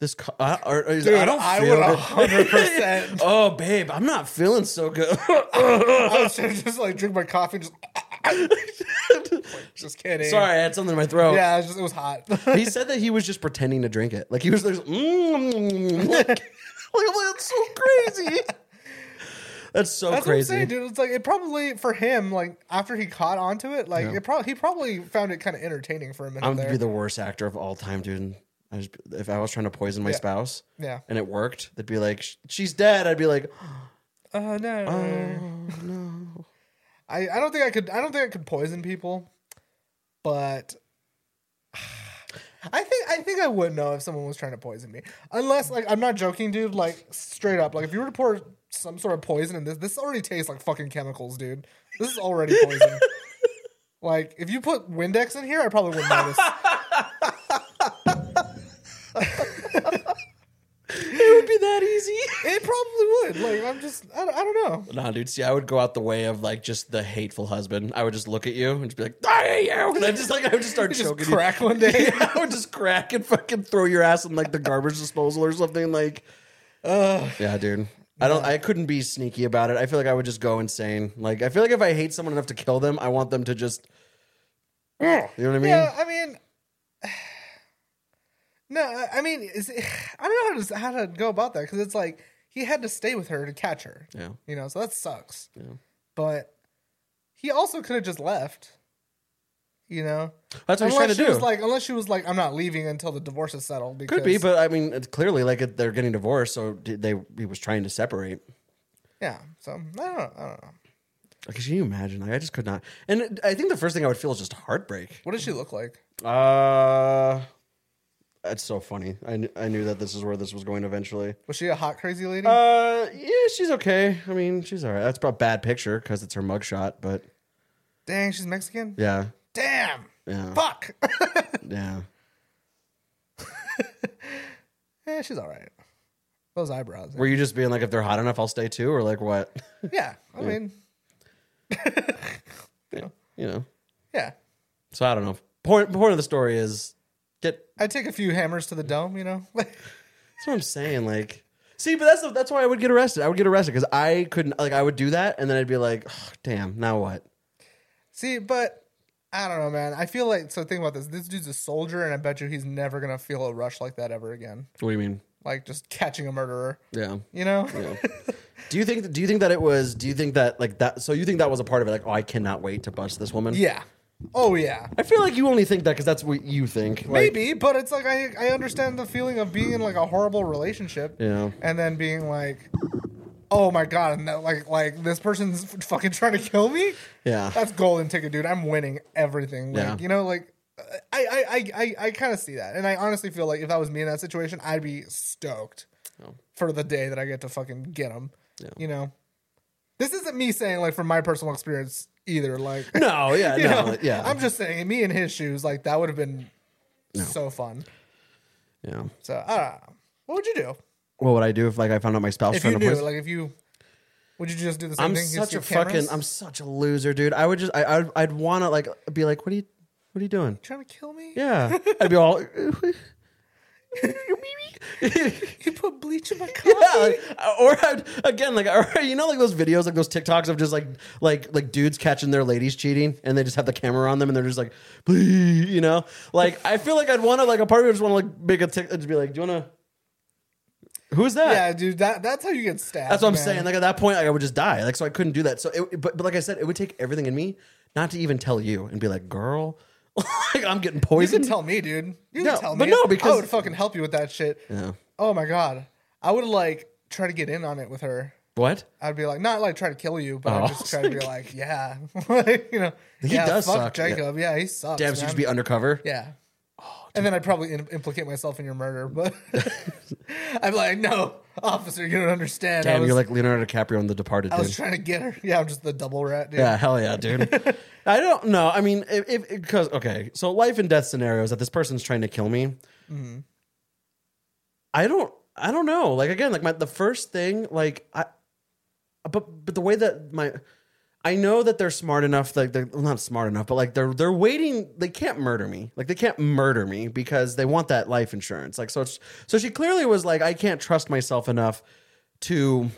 this, co- I, or, or, dude, I don't I feel would one hundred percent. Oh, babe, I'm not feeling so good. I was just, like, drink my coffee and just... Like, just kidding. Sorry, I had something in my throat. Yeah, it was, just, it was hot. He said that he was just pretending to drink it. Like, he was just, mmm. Like, like, that's so crazy. That's so that's crazy. That's what I'm saying, dude. It's like, it probably, for him, like, after he caught onto it, like, yeah. it pro- he probably found it kind of entertaining for a minute. I would there. be the worst actor of all time, dude. I just, if I was trying to poison my yeah. spouse yeah. and it worked, they'd be like, she's dead. I'd be like, oh, no. Oh, no. I, I don't think I could I don't think I could poison people, but I think I think I would know if someone was trying to poison me. Unless, like, I'm not joking, dude, like, straight up, like, if you were to pour some sort of poison in this, this already tastes like fucking chemicals, dude. This is already poison. Like, if you put Windex in here, I probably wouldn't notice. It would be that easy. It probably would. Like, I'm just, I don't, I don't know. Nah, dude. See, I would go out the way of, like, just the hateful husband. I would just look at you and just be like, I hate you. And I just, like, I would just start choking you. Just crack you. One day. Yeah, I would just crack and fucking throw your ass in, like, the garbage disposal or something. Like, uh, yeah, dude. I don't, I couldn't be sneaky about it. I feel like I would just go insane. Like, I feel like if I hate someone enough to kill them, I want them to just, you know what I mean? Yeah, I mean. No, I mean, is it, I don't know how to, how to go about that, because it's like he had to stay with her to catch her. Yeah, you know, so that sucks. Yeah, but he also could have just left. You know, that's what unless he's trying to she do. Was like, unless she was like, "I'm not leaving until the divorce is settled." Because could be, but I mean, it's clearly like they're getting divorced, so they he was trying to separate. Yeah, so I don't know. I don't know. Like, can you imagine? Like, I just could not. And I think the first thing I would feel is just heartbreak. What does she look like? Uh. That's so funny. I, kn- I knew that this is where this was going eventually. Was she a hot, crazy lady? Uh, yeah, she's okay. I mean, she's all right. That's probably a bad picture because it's her mugshot, but... Dang, she's Mexican? Yeah. Damn! Yeah. Fuck! Yeah. Yeah, she's all right. Those eyebrows. Were yeah. you just being like, if they're hot enough, I'll stay too, or like what? Yeah, I yeah. mean... Yeah, you know. Yeah. So I don't know. Point, point of the story is... Get, I take a few hammers to the dome, you know. That's what I'm saying. Like, see, but that's that's why I would get arrested. I would get arrested because I couldn't. Like, I would do that, and then I'd be like, oh, "Damn, now what?" See, but I don't know, man. I feel like so. Think about this. This dude's a soldier, and I bet you he's never gonna feel a rush like that ever again. What do you mean? Like just catching a murderer? Yeah. You know. Yeah. Do you think? Do you think that it was? Do you think that like that? So you think that was a part of it? Like, oh, I cannot wait to bust this woman. Yeah. Oh, yeah. I feel like you only think that because that's what you think. Like, maybe, but it's like I, I understand the feeling of being in like a horrible relationship yeah. and then being like, oh, my God, and that, like, like this person's fucking trying to kill me? Yeah. That's golden ticket, dude. I'm winning everything. Like, yeah. You know, like, I, I, I, I kind of see that. And I honestly feel like if I was me in that situation, I'd be stoked oh. for the day that I get to fucking get them, yeah. you know? This isn't me saying, like, from my personal experience either. Like, no, yeah, no, know, like, yeah. I'm just saying, me in his shoes, like, that would have been no. so fun. Yeah. So, I don't know. What would you do? What would I do if, like, I found out my spouse? If you knew, like, if you, would you just do the same I'm thing? I'm such a cameras? fucking, I'm such a loser, dude. I would just, I, I'd, I'd want to, like, be like, what do you, What are you doing? You trying to kill me? Yeah. I'd be all... You put bleach in my coffee? Yeah, like, or I'd, again, like, or, you know, like those videos, like those TikToks of just like, like, like dudes catching their ladies cheating, and they just have the camera on them, and they're just like, please, you know, like I feel like I'd want to, like, a part of me just want to like make a tick, just be like, do you want to? Who's that? Yeah, dude, that that's how you get stabbed. That's what I'm man. saying. Like at that point, like, I would just die. Like so, I couldn't do that. So, it, but but like I said, it would take everything in me not to even tell you and be like, girl. Like, I'm getting poisoned. You can tell me, dude. You no, can tell me. But no, because I would fucking help you with that shit. Yeah. Oh my god, I would like try to get in on it with her. What? I'd be like, not like try to kill you, but oh. I'd just try to be like, yeah, like, you know, he yeah, does fuck suck, Jacob. Yeah. yeah, he sucks. Damn, so you should be undercover. Yeah. Oh, and then I'd probably in- implicate myself in your murder, but I'd be like, no, officer, you don't understand. Damn, was, you're like Leonardo DiCaprio in The Departed. I dude. was trying to get her. Yeah, I'm just the double rat, dude. Yeah, hell yeah, dude. I don't know. I mean, if because, okay, so life and death scenarios that this person's trying to kill me. Mm-hmm. I don't, I don't know. Like, again, like my, the first thing, like, I, but, but the way that my, I know that they're smart enough, like they're well, not smart enough, but like they're, they're waiting. They can't murder me. Like they can't murder me because they want that life insurance. Like, so it's, so she clearly was like, I can't trust myself enough to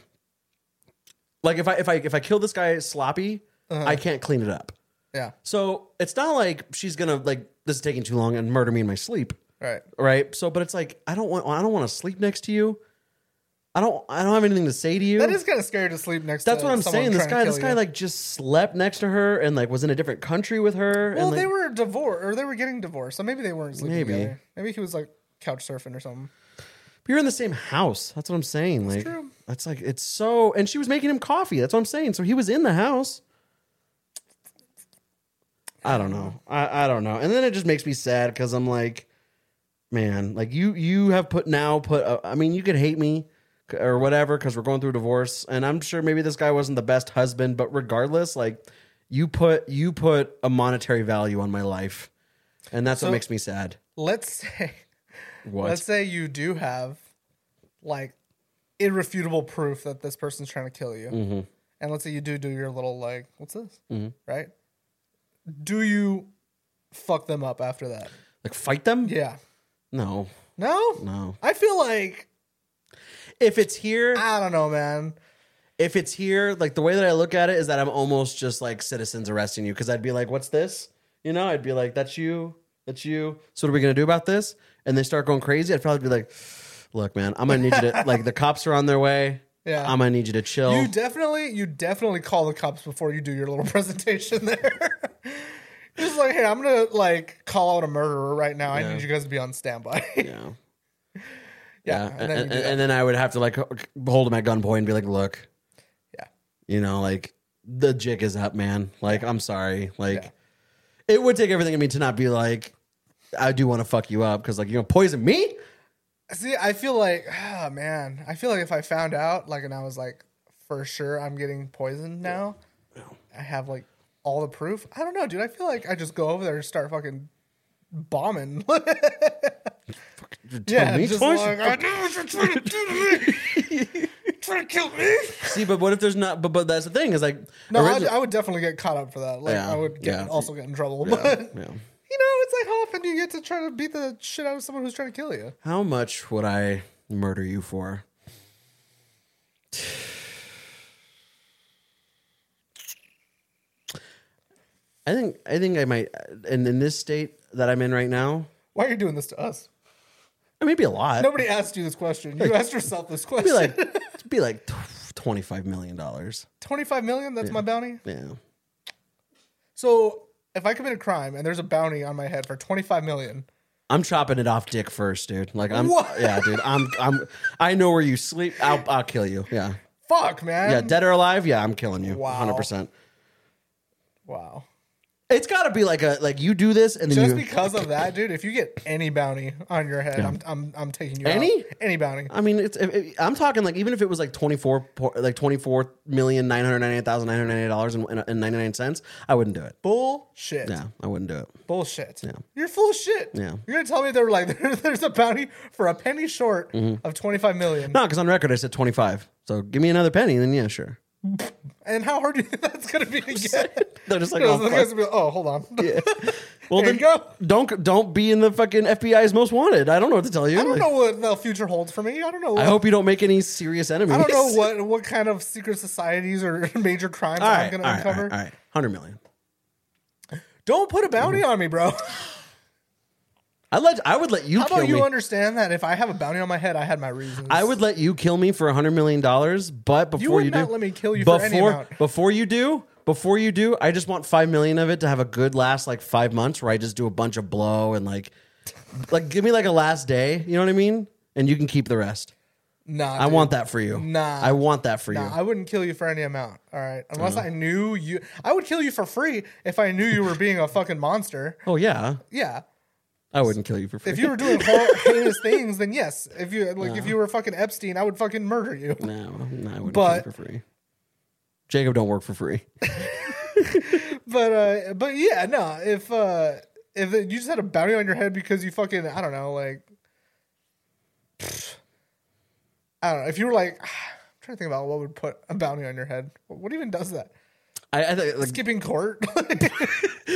like, if I, if I, if I kill this guy sloppy, uh-huh. I can't clean it up. Yeah. So it's not like she's going to like, this is taking too long and murder me in my sleep. Right. Right. So, but it's like, I don't want, I don't want to sleep next to you. I don't I don't have anything to say to you. That is kind of scary to sleep next That's to That's what I'm saying. This guy this guy you. like just slept next to her and like was in a different country with her. Well, and, like, they were divorced or they were getting divorced. So maybe they weren't sleeping maybe. together. Maybe he was like couch surfing or something. But you're in the same house. That's what I'm saying. That's like true. That's like it's so and she was making him coffee. That's what I'm saying. So he was in the house. I don't know. I, I don't know. And then it just makes me sad because I'm like, man, like you you have put now put uh, I mean, you could hate me or whatever, because we're going through a divorce, and I'm sure maybe this guy wasn't the best husband, but regardless, like you put you put a monetary value on my life, and that's so what makes me sad. Let's say, what? let's say you do have like irrefutable proof that this person's trying to kill you, mm-hmm. and let's say you do do your little like, what's this, mm-hmm. right? Do you fuck them up after that? Like fight them? Yeah. No. No. No. I feel like. If it's here, I don't know, man. If it's here, like the way that I look at it is that I'm almost just like citizens arresting you because I'd be like, what's this? You know, I'd be like, that's you. That's you. So what are we going to do about this? And they start going crazy. I'd probably be like, look, man, I'm going to need you to like the cops are on their way. Yeah. I'm going to need you to chill. You definitely, you definitely call the cops before you do your little presentation there. Just like, hey, I'm going to like call out a murderer right now. Yeah. I need you guys to be on standby. Yeah. Yeah, yeah, and then, and, and then I would have to like hold him at gunpoint and be like, "Look, yeah, you know, like the jig is up, man. Like, yeah. I'm sorry. Like, yeah. It would take everything in me to not be like, I do want to fuck you up because like you're gonna poison me." See, I feel like, oh man, I feel like if I found out, like, and I was like, for sure, I'm getting poisoned now. Yeah. I have like all the proof. I don't know, dude. I feel like I just go over there and start fucking bombing. Yeah, me just twice? Like, I know what you're trying to do to me. You're trying to kill me. See, but what if there's not? But but that's the thing is like, no, origi- I would definitely get caught up for that. Like, yeah, I would get, yeah. also get in trouble. Yeah, but yeah. you know, it's like how often do you get to try to beat the shit out of someone who's trying to kill you? How much would I murder you for? I think I think I might, and in this state that I'm in right now. Why are you doing this to us? Maybe a lot. Nobody asked you this question. You like, asked yourself this question. Be like, it'd be like twenty-five million dollars. twenty-five million dollars? That's yeah. my bounty? Yeah. So if I commit a crime and there's a bounty on my head for twenty-five million dollars. I'm chopping it off dick first, dude. Like I'm what? Yeah, dude. I'm I'm I know where you sleep. I'll I'll kill you. Yeah. Fuck, man. Yeah, dead or alive? Yeah, I'm killing you. Wow. one hundred percent. Wow. It's got to be like a like you do this and then just you, because of that, dude. If you get any bounty on your head, yeah. I'm I'm I'm taking you any out. any bounty. I mean, it's if, if, I'm talking like even if it was like twenty four like twenty four million nine hundred ninety eight thousand nine hundred ninety eight dollars and ninety nine cents, I wouldn't do it. Bullshit. Yeah, I wouldn't do it. Bullshit. Yeah, you're full of shit. Yeah, you're gonna tell me they were like there's a bounty for a penny short mm-hmm. of twenty five million. No, because on record I said twenty five. So give me another penny, then yeah, sure. And how hard do you think that's going to be to get? They're just like, oh, like, oh, hold on. Yeah. Well, there then you go. Don't don't be in the fucking F B I's most wanted. I don't know what to tell you. I don't like, know what the future holds for me. I don't know. What, I hope you don't make any serious enemies. I don't know what, what kind of secret societies or major crimes right, I'm going to uncover. All right, all right, one hundred million. Don't put a bounty mm-hmm. on me, bro. I let I would let you. How kill about you me. Understand that if I have a bounty on my head, I had my reasons. I would let you kill me for a hundred million dollars, but before you, would you not do, let me kill you before, for any amount. Before you do, before you do, I just want five million of it to have a good last like five months where I just do a bunch of blow and like, like give me like a last day. You know what I mean? And you can keep the rest. Nah, I dude. want that for you. Nah, I want that for nah, you. I wouldn't kill you for any amount. All right, unless uh-huh. I knew you, I would kill you for free if I knew you were being a fucking monster. Oh yeah, yeah. I wouldn't kill you for free. If you were doing heinous things, then yes. If you like, no. if you were fucking Epstein, I would fucking murder you. No, no I wouldn't but, kill you for free. Jacob don't work for free. but uh, but yeah, no. If uh, if you just had a bounty on your head because you fucking I don't know, like pfft, I don't know. If you were like, I'm trying to think about what would put a bounty on your head. What even does that? I, I th- like, skipping court.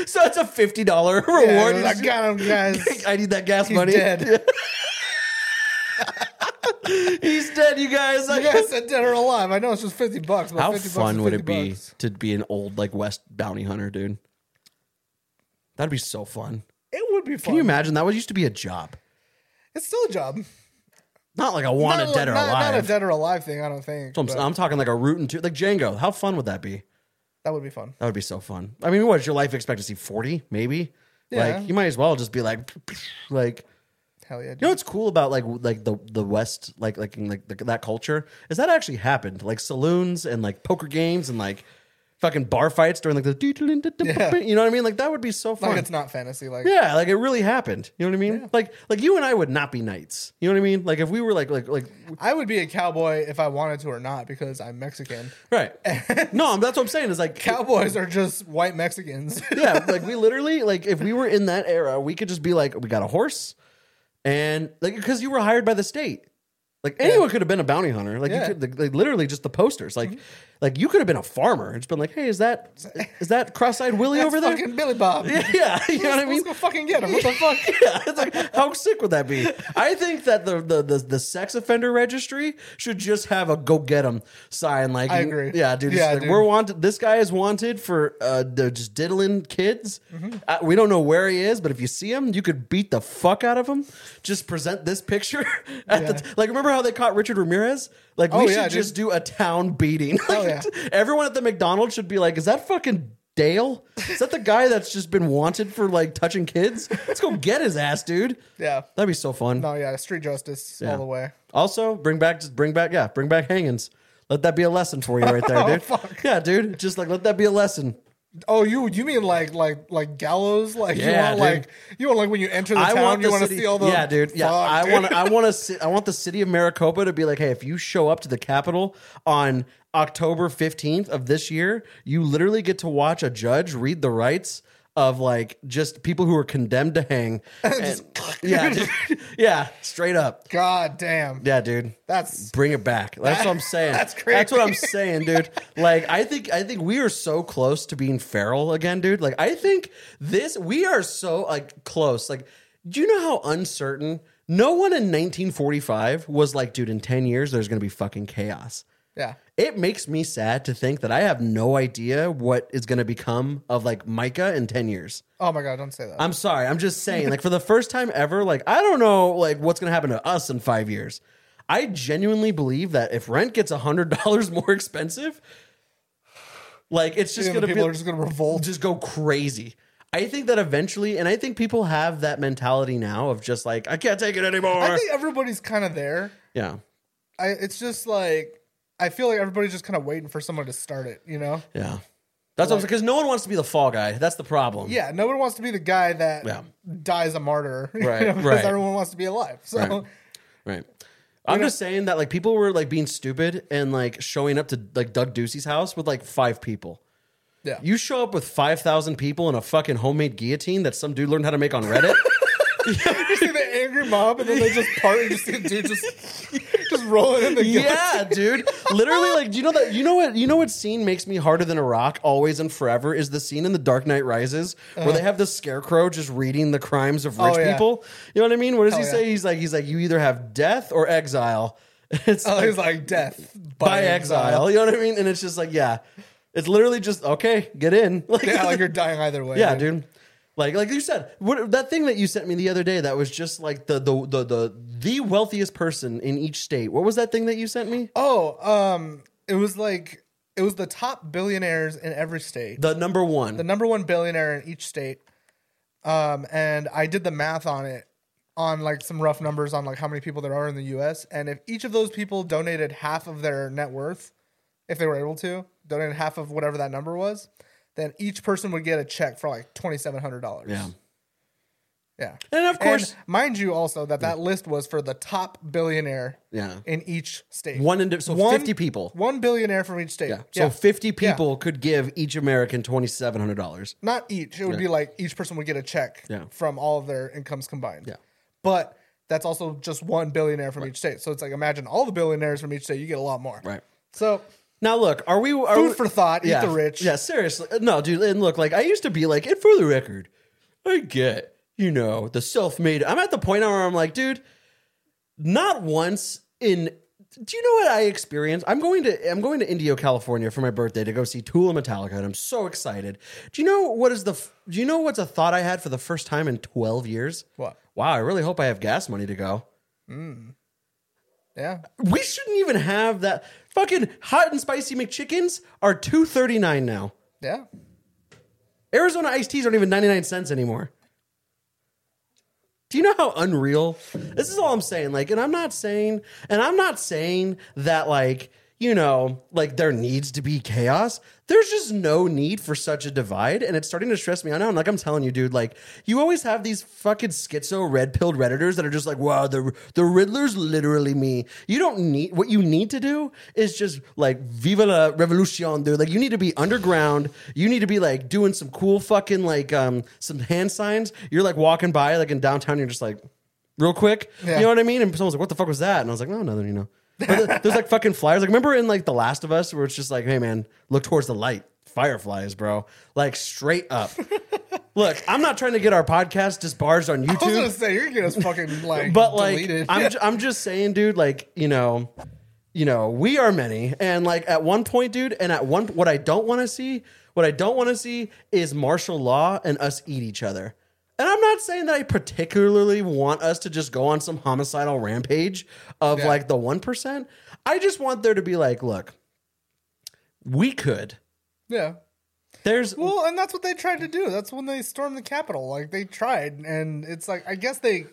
So it's a fifty dollar yeah, reward. I got him, guys. I need that gas He's money. Dead. He's dead, you guys. I guess I'm dead or alive. I know it's just fifty bucks. How fifty fun bucks would it be bucks. to be an old like West bounty hunter, dude? That'd be so fun. It would be fun. Can you imagine that? That used to be a job. It's still a job. Not like a wanted dead or not, alive. Not a dead or alive thing. I don't think. So I'm, I'm talking like a root and two, like Django. How fun would that be? That would be fun. That would be so fun. I mean, what is your life expectancy? forty, maybe? Yeah. Like, you might as well just be like, like, hell yeah. Dude. You know what's cool about like, like the, the West, like, like, like the, that culture is that actually happened. Like saloons and like poker games and like fucking bar fights during like the, yeah. you know what I mean? Like that would be so fun. Like it's not fantasy. Like, yeah, like it really happened. You know what I mean? Yeah. Like, like you and I would not be knights. You know what I mean? Like if we were like, like, like I would be a cowboy if I wanted to or not because I'm Mexican. Right. No, that's what I'm saying is like cowboys are just white Mexicans. Yeah. Like we literally, like if we were in that era, we could just be like, we got a horse and like, because you were hired by the state. Like anyone yeah. could have been a bounty hunter. Like, yeah. you could, like literally just the posters. Like, mm-hmm. like you could have been a farmer and just been like, "Hey, is that is that cross-eyed Willie over there? That's fucking Billy Bob." Yeah, yeah. you know what I mean. Let's go fucking get him. What the fuck? Yeah, it's like how sick would that be? I think that the the the, the sex offender registry should just have a "go get him" sign. Like, I agree. Yeah, dude. Yeah, like, dude. We're wanted. This guy is wanted for uh, they're just diddling kids. Mm-hmm. Uh, we don't know where he is, but if you see him, you could beat the fuck out of him. Just present this picture. At yeah. the t- like, remember how they caught Richard Ramirez? Like, oh, we yeah, should dude. just do a town beating. Like, oh, yeah. Everyone at the McDonald's should be like, is that fucking Dale? Is that the guy that's just been wanted for, like, touching kids? Let's go get his ass, dude. Yeah. That'd be so fun. No, yeah, street justice yeah. all the way. Also, bring back, just bring back, yeah, bring back hangings. Let that be a lesson for you right there, dude. Oh, fuck. Yeah, dude. Just, like, let that be a lesson. Oh, you you mean like like like gallows? Like yeah, you want dude. like you want like when you enter the I town, want the you want to see all the yeah, dude. Yeah, fuck, I dude. want I want to I want the city of Maricopa to be like, hey, if you show up to the Capitol on October fifteenth of this year, you literally get to watch a judge read the rights of like just people who are condemned to hang. And, yeah, dude, yeah, straight up. God damn. Yeah, dude. That's bring it back. That's that, what I'm saying. That's crazy. That's what I'm saying, dude. Like, I think I think we are so close to being feral again, dude. Like, I think this we are so like close. Like, do you know how uncertain? No one in nineteen forty-five was like, dude, in ten years there's gonna be fucking chaos. Yeah. It makes me sad to think that I have no idea what is going to become of, like, Micah in ten years. Oh, my God. Don't say that. I'm sorry. I'm just saying, like, for the first time ever, like, I don't know, like, what's going to happen to us in five years. I genuinely believe that if rent gets one hundred dollars more expensive, like, it's just going to be... People are just going to revolt. Just go crazy. I think that eventually... And I think people have that mentality now of just, like, I can't take it anymore. I think everybody's kind of there. Yeah. I. It's just, like... I feel like everybody's just kind of waiting for someone to start it, you know? Yeah. That's like, what I'm saying, because no one wants to be the fall guy. That's the problem. Yeah, no one wants to be the guy that yeah. dies a martyr. Right, you know, because right. everyone wants to be alive. So, right. right. I'm know? just saying that, like, people were, like, being stupid and, like, showing up to, like, Doug Ducey's house with, like, five people. Yeah. You show up with five thousand people in a fucking homemade guillotine that some dude learned how to make on Reddit. You see the angry mob, and then they just part, and you see the dude just... just rolling in the guillotine. Yeah, dude. Literally, like, do you know that? You know what? You know what scene makes me harder than a rock always and forever is the scene in The Dark Knight Rises where uh-huh. they have the scarecrow just reading the crimes of rich oh, yeah. people. You know what I mean? What does oh, he yeah. say? He's like, he's like, you either have death or exile. It's oh, like, he's like death by, by exile. exile. You know what I mean? And it's just like, yeah, it's literally just okay. Get in. Like, yeah, like you're dying either way. Yeah, dude. dude. Like, like you said, what, that thing that you sent me the other day that was just like the the the the the wealthiest person in each state. What was that thing that you sent me? Oh, um, it was like it was the top billionaires in every state. The number one, the number one billionaire in each state. Um, and I did the math on it, on like some rough numbers on like how many people there are in the U S. And if each of those people donated half of their net worth, if they were able to donate half of whatever that number was, then each person would get a check for like twenty-seven hundred dollars. Yeah. Yeah. And of course, and mind you also that that yeah. list was for the top billionaire yeah. in each state. One indi- So one, fifty people. One billionaire from each state. Yeah. So yeah. fifty people yeah. could give each American twenty-seven hundred dollars. Not each. It would yeah. be like each person would get a check yeah. from all of their incomes combined. Yeah. But that's also just one billionaire from right. each state. So it's like, imagine all the billionaires from each state, you get a lot more. Right. So... Now look, are we are food we, for thought? Yeah, eat the rich. Yeah, seriously. No, dude. And look, like I used to be like, and for the record, I get you know the self-made. I'm at the point now where I'm like, dude, not once in. Do you know what I experienced? I'm going to I'm going to Indio, California for my birthday to go see Tool and Metallica, and I'm so excited. Do you know what is the? Do you know what's a thought I had for the first time in twelve years? What? Wow, I really hope I have gas money to go. Mm. Yeah, we shouldn't even have that. Fucking hot and spicy McChickens are two thirty-nine now. Yeah. Arizona iced teas aren't even ninety-nine cents anymore. Do you know how unreal? This is all I'm saying. Like, and I'm not saying, and I'm not saying that like, you know, like there needs to be chaos. There's just no need for such a divide. And it's starting to stress me out now. And like I'm telling you, dude, like you always have these fucking schizo red-pilled Redditors that are just like, wow, the the Riddler's literally me. You don't need, what you need to do is just like viva la revolution, dude. Like you need to be underground. You need to be like doing some cool fucking like um some hand signs. You're like walking by like in downtown. You're just like real quick. Yeah. You know what I mean? And someone's like, what the fuck was that? And I was like, no, nothing, you know. But there's like fucking flyers. Like remember in like The Last of Us where it's just like, hey man, look towards the light. Fireflies, bro. Like straight up. Look, I'm not trying to get our podcast disbarred on YouTube. I was gonna say you're gonna fucking like, but like, deleted. I'm yeah. j- I'm just saying, dude. Like you know, you know, we are many, and like at one point, dude, and at one, what I don't want to see, what I don't want to see is martial law and us eat each other. And I'm not saying that I particularly want us to just go on some homicidal rampage of yeah. like the one percent. I just want there to be like, look, we could. Yeah. There's well, and that's what they tried to do. That's when they stormed the Capitol. Like they tried, and it's like I guess they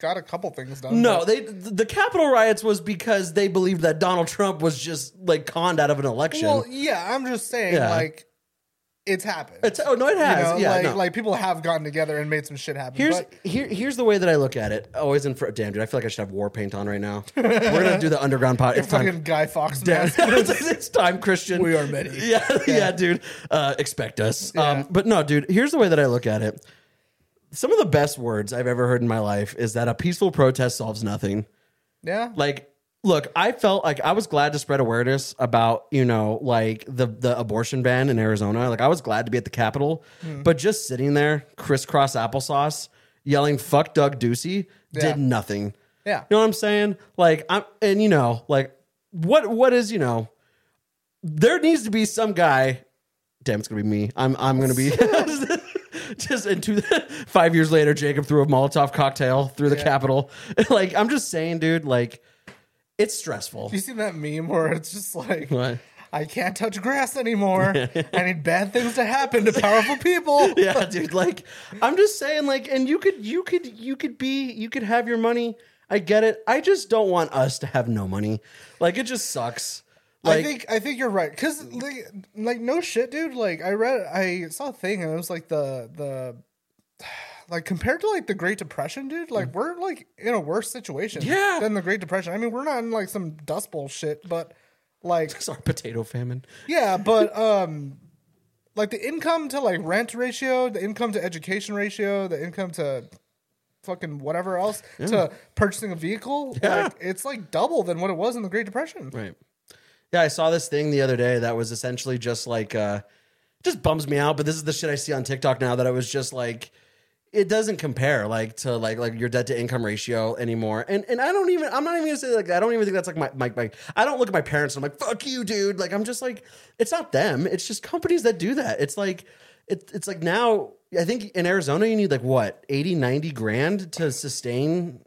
got a couple things done. No, but. they the Capitol riots was because they believed that Donald Trump was just like conned out of an election. Well, yeah, I'm just saying yeah. like it's happened. It's, oh, no, it has. You know, yeah, like, no. like people have gotten together and made some shit happen. Here's but. Here, here's the way that I look at it. Always in front. Damn, dude, I feel like I should have war paint on right now. We're going to do the underground pot. It's fucking Guy Fawkes mask. It's time, Christian. We are many. Yeah, yeah, yeah dude. Uh, expect us. Yeah. Um, but no, dude, here's the way that I look at it. Some of the best words I've ever heard in my life is that a peaceful protest solves nothing. Yeah. Like, look, I felt like I was glad to spread awareness about, you know, like the, the abortion ban in Arizona. Like I was glad to be at the Capitol, mm. but just sitting there crisscross applesauce yelling, fuck Doug Ducey yeah. did nothing. Yeah. You know what I'm saying? Like I'm, and you know, like what, what is, you know, there needs to be some guy. Damn, it's going to be me. I'm, I'm going to be just into five years later, Jacob threw a Molotov cocktail through the yeah. Capitol. Like, I'm just saying, dude, like, it's stressful. You see that meme where it's just like, what? I can't touch grass anymore. I need bad things to happen to powerful people. Yeah, dude. Like, I'm just saying, like, and you could, you could, you could be, you could have your money. I get it. I just don't want us to have no money. Like, it just sucks. Like, I think, I think you're right. Cause like, like no shit, dude. Like, I read, I saw a thing, and it was like the the. Like, compared to, like, the Great Depression, dude, like, we're, like, in a worse situation yeah. than the Great Depression. I mean, we're not in, like, some Dust Bowl shit, but, like... It's our potato famine. Yeah, but, um, like, the income to, like, rent ratio, the income to education ratio, the income to fucking whatever else yeah. to purchasing a vehicle, yeah. like, it's like double than what it was in the Great Depression. Right. Yeah, I saw this thing the other day that was essentially just like, uh, just bums me out. But this is the shit I see on TikTok now that I was just like, it doesn't compare like to like, like your debt to income ratio anymore. And and I don't even, I'm not even gonna say like, I don't even think that's like my, my, my, I don't look at my parents and I'm like, fuck you, dude. Like, I'm just like, it's not them. It's just companies that do that. It's like, it, it's like now I think in Arizona, you need like what, eighty, ninety grand to sustain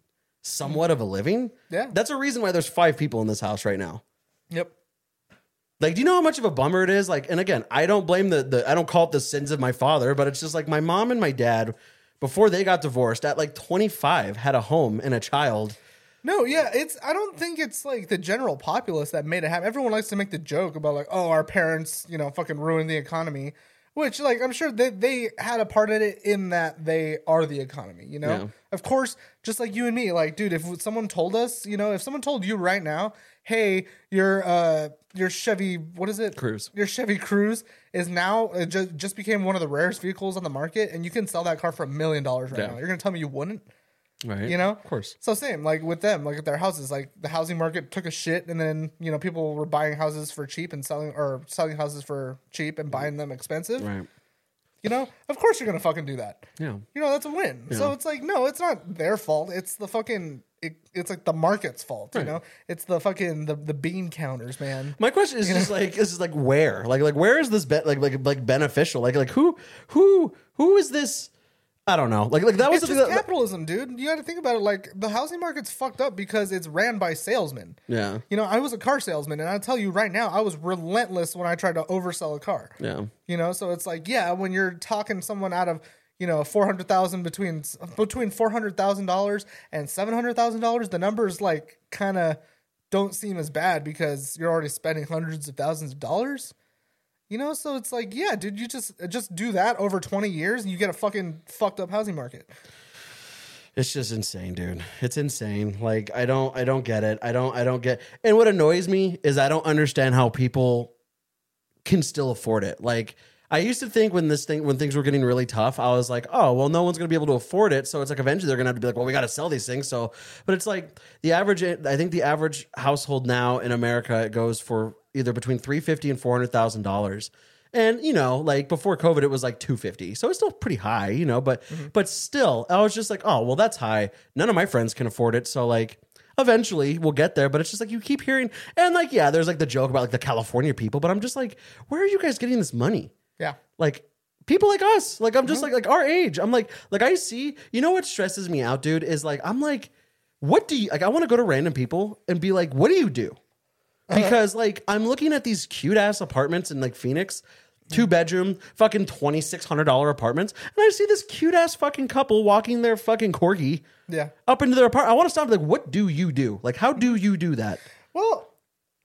somewhat of a living. Yeah. That's a reason why there's five people in this house right now. Yep. Like, do you know how much of a bummer it is? Like, and again, I don't blame the, the, I don't call it the sins of my father, but it's just like my mom and my dad, before they got divorced at like twenty-five, had a home and a child. No, yeah, it's, I don't think it's like the general populace that made it happen. Everyone likes to make the joke about like, oh, our parents, you know, fucking ruined the economy, which like, I'm sure they, they had a part in it in that they are the economy, you know? Yeah. Of course, just like you and me, like, dude, if someone told us, you know, if someone told you right now, hey, your uh, your Chevy, what is it? Cruze. Your Chevy Cruze is now, it just, just became one of the rarest vehicles on the market, and you can sell that car for a million dollars right yeah. now. You're going to tell me you wouldn't? Right. You know? Of course. So same, like with them, like at their houses, like the housing market took a shit, and then, you know, people were buying houses for cheap and selling, or selling houses for cheap and buying them expensive. Right. You know, of course you're going to fucking do that. Yeah. You know, that's a win. Yeah. So it's like, no, it's not their fault. It's the fucking, it, it's like the market's fault, right. You know? It's the fucking, the, the bean counters, man. My question is you just know? like, is like where? Like, like where is this, be- like, like, like beneficial? Like, like who, who, who is this? I don't know. Like, like that was it's the just thing that, capitalism, dude. You got to think about it. Like the housing market's fucked up because it's ran by salesmen. Yeah. You know, I was a car salesman, and I'll tell you right now, I was relentless when I tried to oversell a car. Yeah. You know, so it's like, yeah, when you're talking someone out of, you know, four hundred thousand between between four hundred thousand dollars and seven hundred thousand dollars, the numbers like kind of don't seem as bad because you're already spending hundreds of thousands of dollars. You know, so it's like, yeah, dude, you just just do that over twenty years and you get a fucking fucked up housing market. It's just insane, dude. It's insane. Like, I don't I don't get it. I don't I don't get. And what annoys me is I don't understand how people can still afford it. Like, I used to think when this thing when things were getting really tough, I was like, oh, well, no one's going to be able to afford it. So it's like eventually they're going to have to be like, well, we got to sell these things. So but it's like the average I think the average household now in America, it goes for either between three hundred fifty thousand dollars and four hundred thousand dollars. And, you know, like before COVID, it was like two hundred fifty thousand dollars. So it's still pretty high, you know, but mm-hmm. but still, I was just like, oh, well, that's high. None of my friends can afford it. So like eventually we'll get there. But it's just like you keep hearing. And like, yeah, there's like the joke about like the California people. But I'm just like, where are you guys getting this money? Yeah. Like people like us. Like I'm just mm-hmm. like like our age. I'm like, like I see, you know what stresses me out, dude, is like, I'm like, what do you like? I want to go to random people and be like, what do you do? Because, like, I'm looking at these cute-ass apartments in, like, Phoenix, two-bedroom, fucking twenty-six hundred dollars apartments, and I see this cute-ass fucking couple walking their fucking corgi yeah. up into their apartment. I want to stop, like, what do you do? Like, how do you do that? Well,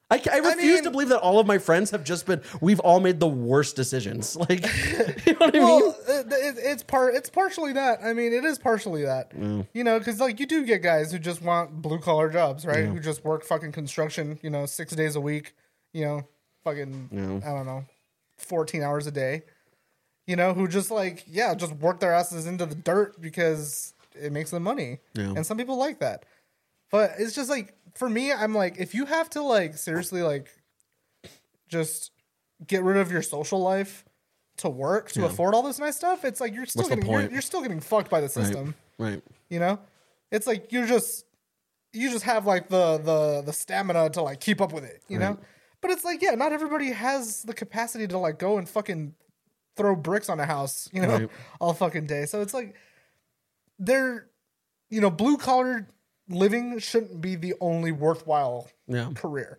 I, I refuse I mean, to believe that all of my friends have just been, we've all made the worst decisions. Like, you know what I well, mean? It, it's part, it's partially that. I mean, it is partially that, mm. you know, cause like you do get guys who just want blue collar jobs, right? Yeah. Who just work fucking construction, you know, six days a week, you know, fucking, yeah. I don't know, fourteen hours a day, you know, who just like, yeah, just work their asses into the dirt because it makes them money. Yeah. And some people like that, but it's just like, for me, I'm like, if you have to, like, seriously, like, just get rid of your social life to work to yeah. afford all this nice stuff, it's like you're still getting you're, you're still getting fucked by the system, right. right? You know, it's like you're just you just have like the the the stamina to like keep up with it, you right. know. But it's like, yeah, not everybody has the capacity to like go and fucking throw bricks on a house, you know, right. all fucking day. So it's like they're, you know, blue collar. Living shouldn't be the only worthwhile yeah. career.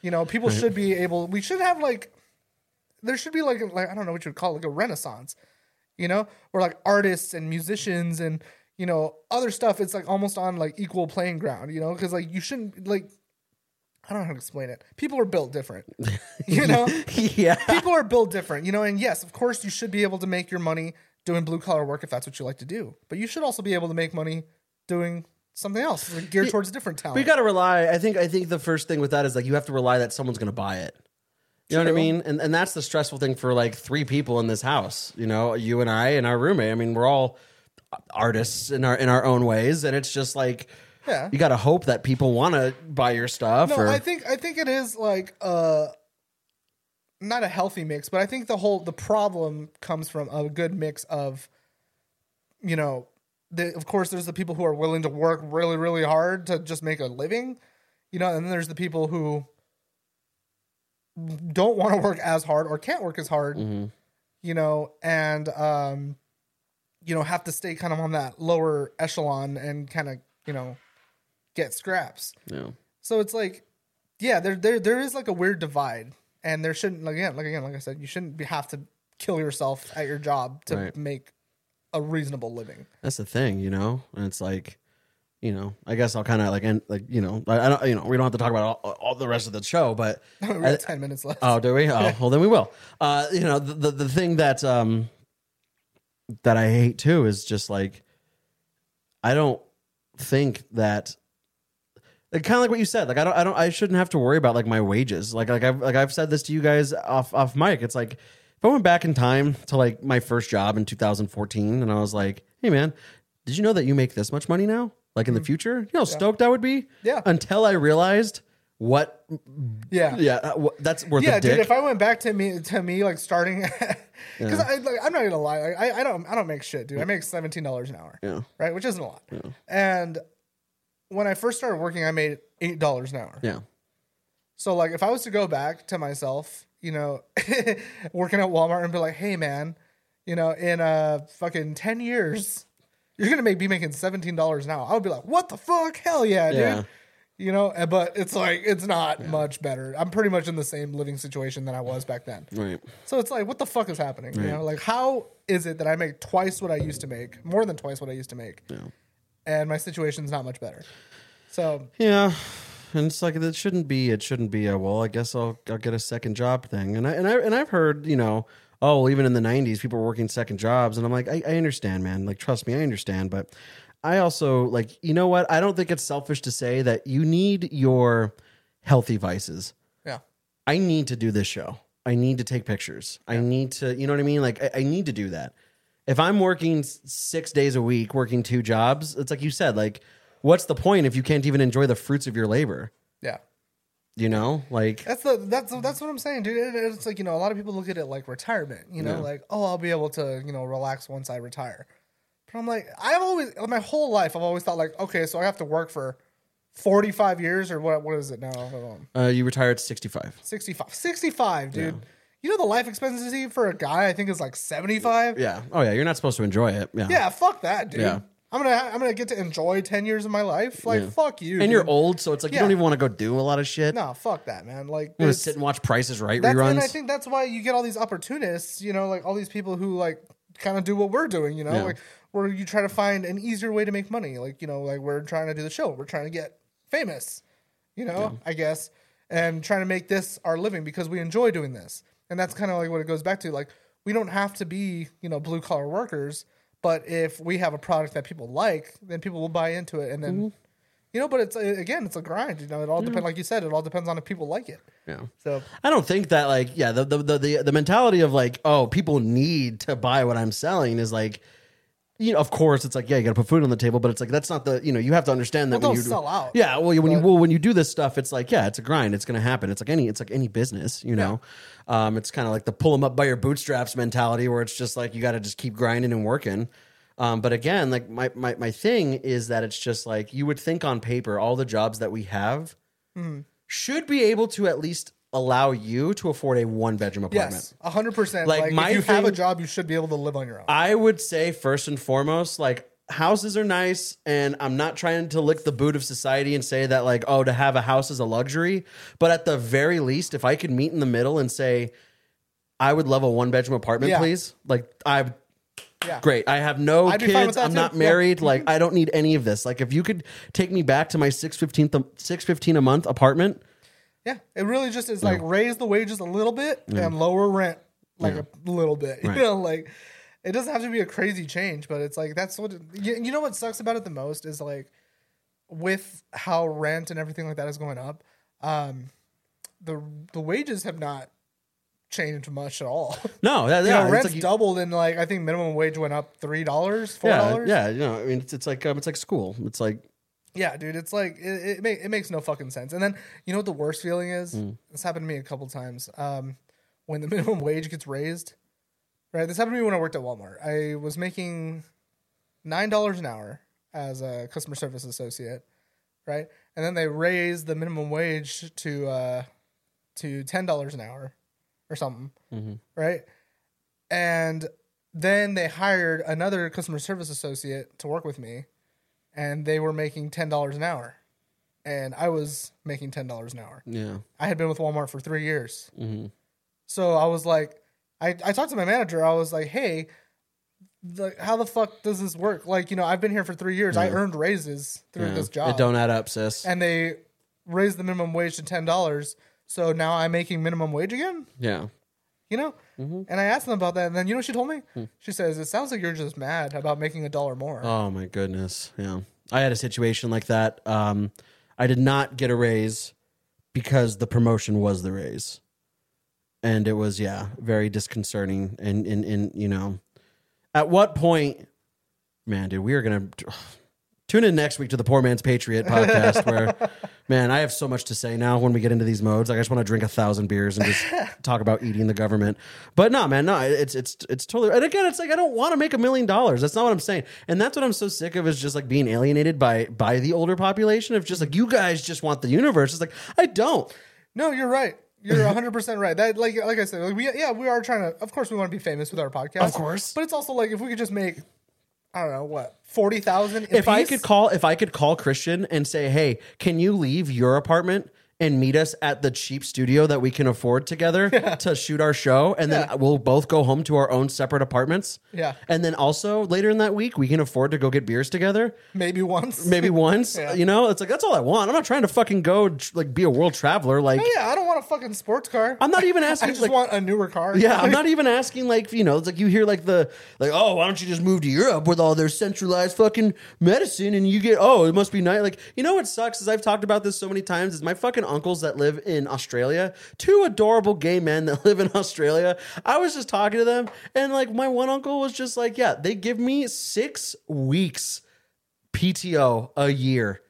You know, people right. should be able, we should have like, there should be like, like, I don't know what you would call it, like a renaissance, you know, where like artists and musicians and, you know, other stuff. It's like almost on like equal playing ground, you know, because like you shouldn't like, I don't know how to explain it. People are built different, you know, yeah. people are built different, you know, and yes, of course you should be able to make your money doing blue collar work if that's what you like to do, but you should also be able to make money doing something else like geared towards a different talent. But you got to rely. I think I think the first thing with that is like you have to rely that someone's going to buy it. You True. know what I mean? And and that's the stressful thing for like three people in this house. You know, you and I and our roommate. I mean, we're all artists in our in our own ways, and it's just like, yeah, you got to hope that people want to buy your stuff. No, or... I think I think it is like uh, not a healthy mix, but I think the whole the problem comes from a good mix of, you know, the, of course, there's the people who are willing to work really, really hard to just make a living, you know, and then there's the people who don't want to work as hard or can't work as hard, mm-hmm. you know, and, um, you know, have to stay kind of on that lower echelon and kind of, you know, get scraps. Yeah. So it's like, yeah, there, there, there is like a weird divide, and there shouldn't, like, again, like, again, like I said, you shouldn't be, have to kill yourself at your job to right. make a reasonable living. That's the thing, you know, and it's like, you know, I guess I'll kind of like end, like, you know, I don't, you know, we don't have to talk about all, all the rest of the show, but we have ten minutes left. Oh, do we? Oh, well, then we will. Uh, you know, the, the the thing that um that I hate too is just like, I don't think that, like, kind of like what you said. Like, I don't, I don't, I shouldn't have to worry about like my wages. Like, like I've, like I've said this to you guys off off mic. It's like, if I went back in time to like my first job in two thousand fourteen, and I was like, hey man, did you know that you make this much money now? Like in the future, you know, how yeah. stoked I would be. Yeah. Until I realized what. Yeah. Yeah. What, that's worth yeah, a dick. Dude, if I went back to me, to me, like starting, because yeah. like, I'm not gonna lie, like, I, I don't, I don't make shit, dude. I make seventeen dollars an hour. Yeah. Right, which isn't a lot. Yeah. And when I first started working, I made eight dollars an hour. Yeah. So like, if I was to go back to myself, you know, working at Walmart and be like, hey man, you know, in uh fucking ten years. You're going to make, be making seventeen dollars an hour. I would be like, what the fuck? Hell yeah, dude. Yeah. You know, but it's like, it's not yeah. much better. I'm pretty much in the same living situation that I was back then. Right. So it's like, what the fuck is happening? Right. You know, like, how is it that I make twice what I used to make, more than twice what I used to make, yeah. and my situation's not much better? So. Yeah. And it's like, it shouldn't be, it shouldn't be a, well, I guess I'll, I'll get a second job thing. And I, and I, and I've heard, you know, oh, well, even in the nineties, people were working second jobs. And I'm like, I, I understand, man. Like, trust me, I understand. But I also, like, you know what? I don't think it's selfish to say that you need your healthy vices. Yeah. I need to do this show. I need to take pictures. Yeah. I need to, you know what I mean? Like, I, I need to do that. If I'm working six days a week, working two jobs, it's like you said, like, what's the point if you can't even enjoy the fruits of your labor? Yeah. You know, like that's the that's that's what I'm saying, dude. It's like, you know, a lot of people look at it like retirement, you know, yeah. like, oh, I'll be able to, you know, relax once I retire. But I'm like, I've always, my whole life, I've always thought like, okay, so I have to work for forty-five years or what? What is it now? Uh, you retired at sixty-five. sixty-five, sixty-five, dude. Yeah. You know, the life expectancy for a guy, I think, is like seventy-five. Yeah. Oh yeah, you're not supposed to enjoy it. Yeah. Yeah. Fuck that, dude. Yeah. I'm going to I'm gonna get to enjoy ten years of my life. Like, yeah. fuck you. And dude. You're old, so it's like yeah. you don't even want to go do a lot of shit. No, fuck that, man. Like, you want to sit and watch Price is Right reruns? And I think that's why you get all these opportunists, you know, like all these people who, like, kind of do what we're doing, you know, yeah. like where you try to find an easier way to make money. Like, you know, like we're trying to do the show. We're trying to get famous, you know, yeah. I guess, and trying to make this our living because we enjoy doing this. And that's kind of like what it goes back to. Like, we don't have to be, you know, blue-collar workers. But if we have a product that people like, then people will buy into it. And then, mm-hmm. you know, but it's, again, it's a grind. You know, it all yeah. depends, like you said, it all depends on if people like it. Yeah. So I don't think that, like, yeah, the, the, the, the mentality of like, oh, people need to buy what I'm selling is like, you know, of course it's like, yeah, you got to put food on the table, but it's like, that's not the, you know, you have to understand that well, when you sell out. Yeah. Well, when you, well, when you do this stuff, it's like, yeah, it's a grind. It's going to happen. It's like any, it's like any business, you know, yeah. um, it's kind of like the pull them up by your bootstraps mentality where it's just like, you got to just keep grinding and working. Um, but again, like my, my, my thing is that it's just like, you would think on paper, all the jobs that we have mm. should be able to at least allow you to afford a one bedroom apartment. Yes, one hundred percent. Like, like my if you thing, have a job, you should be able to live on your own. I would say first and foremost, like, houses are nice, and I'm not trying to lick the boot of society and say that like, oh, to have a house is a luxury. But at the very least, if I could meet in the middle and say, I would love a one bedroom apartment, yeah. please. Like, I've Yeah. Great. I have no I'd kids. I'm too. not married. Yeah. Like, I don't need any of this. Like, if you could take me back to my six fifteen a month apartment. Yeah, it really just is like yeah. raise the wages a little bit yeah. and lower rent like yeah. a little bit. Right. You know, like it doesn't have to be a crazy change, but it's like that's what it, you, you know what sucks about it the most is like with how rent and everything like that is going up, um, the the wages have not changed much at all. No, that, yeah, you know, rent's like you, doubled, and like I think minimum wage went up three dollars, four dollars. Yeah, yeah, you know, I mean, it's, it's like um, it's like school. It's like, yeah, dude, it's like it it, make, it makes no fucking sense. And then you know what the worst feeling is? Mm. This happened to me a couple times. Um, when the minimum wage gets raised, right? This happened to me when I worked at Walmart. I was making nine dollars an hour as a customer service associate, right? And then they raised the minimum wage to uh, to ten dollars an hour. Or something, mm-hmm. right? And then they hired another customer service associate to work with me, and they were making ten dollars an hour, and I was making ten dollars an hour. Yeah, I had been with Walmart for three years, mm-hmm. so I was like, I, I talked to my manager. I was like, hey, the, how the fuck does this work? Like, you know, I've been here for three years. Yeah. I earned raises through yeah. this job. It don't add up, sis. And they raised the minimum wage to ten dollars. So now I'm making minimum wage again? Yeah. You know? Mm-hmm. And I asked them about that, and then you know what she told me? Hmm. She says, it sounds like you're just mad about making a dollar more. Oh, my goodness. Yeah. I had a situation like that. Um, I did not get a raise because the promotion was the raise. And it was, yeah, very disconcerting. And, and, and you know, at what point, man, dude, we are going to... Tune in next week to the Poor Man's Patriot podcast where, man, I have so much to say now when we get into these modes. Like, I just want to drink a thousand beers and just talk about eating the government. But no, man, no, it's it's it's totally... And again, it's like, I don't want to make a million dollars. That's not what I'm saying. And that's what I'm so sick of is just like being alienated by by the older population of just like, you guys just want the universe. It's like, I don't. No, you're right. You're one hundred percent right. That like like I said, like we yeah, we are trying to... Of course, we want to be famous with our podcast. Of course. But it's also like, if we could just make... I don't know what forty thousand. If piece? I could call, if I could call Christian and say, "Hey, can you leave your apartment and meet us at the cheap studio that we can afford together yeah. to shoot our show, and yeah. then we'll both go home to our own separate apartments." Yeah, and then also later in that week we can afford to go get beers together. Maybe once, maybe once. yeah. You know, it's like that's all I want. I'm not trying to fucking go like be a world traveler. Like, oh, yeah, I don't want a fucking sports car. I'm not even asking. I just like, want a newer car. Yeah, I'm not even asking. Like, you know, it's like you hear like the like, oh, why don't you just move to Europe with all their centralized fucking medicine and you get oh, it must be nice. Like, you know what sucks is I've talked about this so many times is my fucking uncles that live in Australia, two adorable gay men that live in Australia. I was just talking to them, and like my one uncle was just like, yeah, they give me six weeks P T O a year.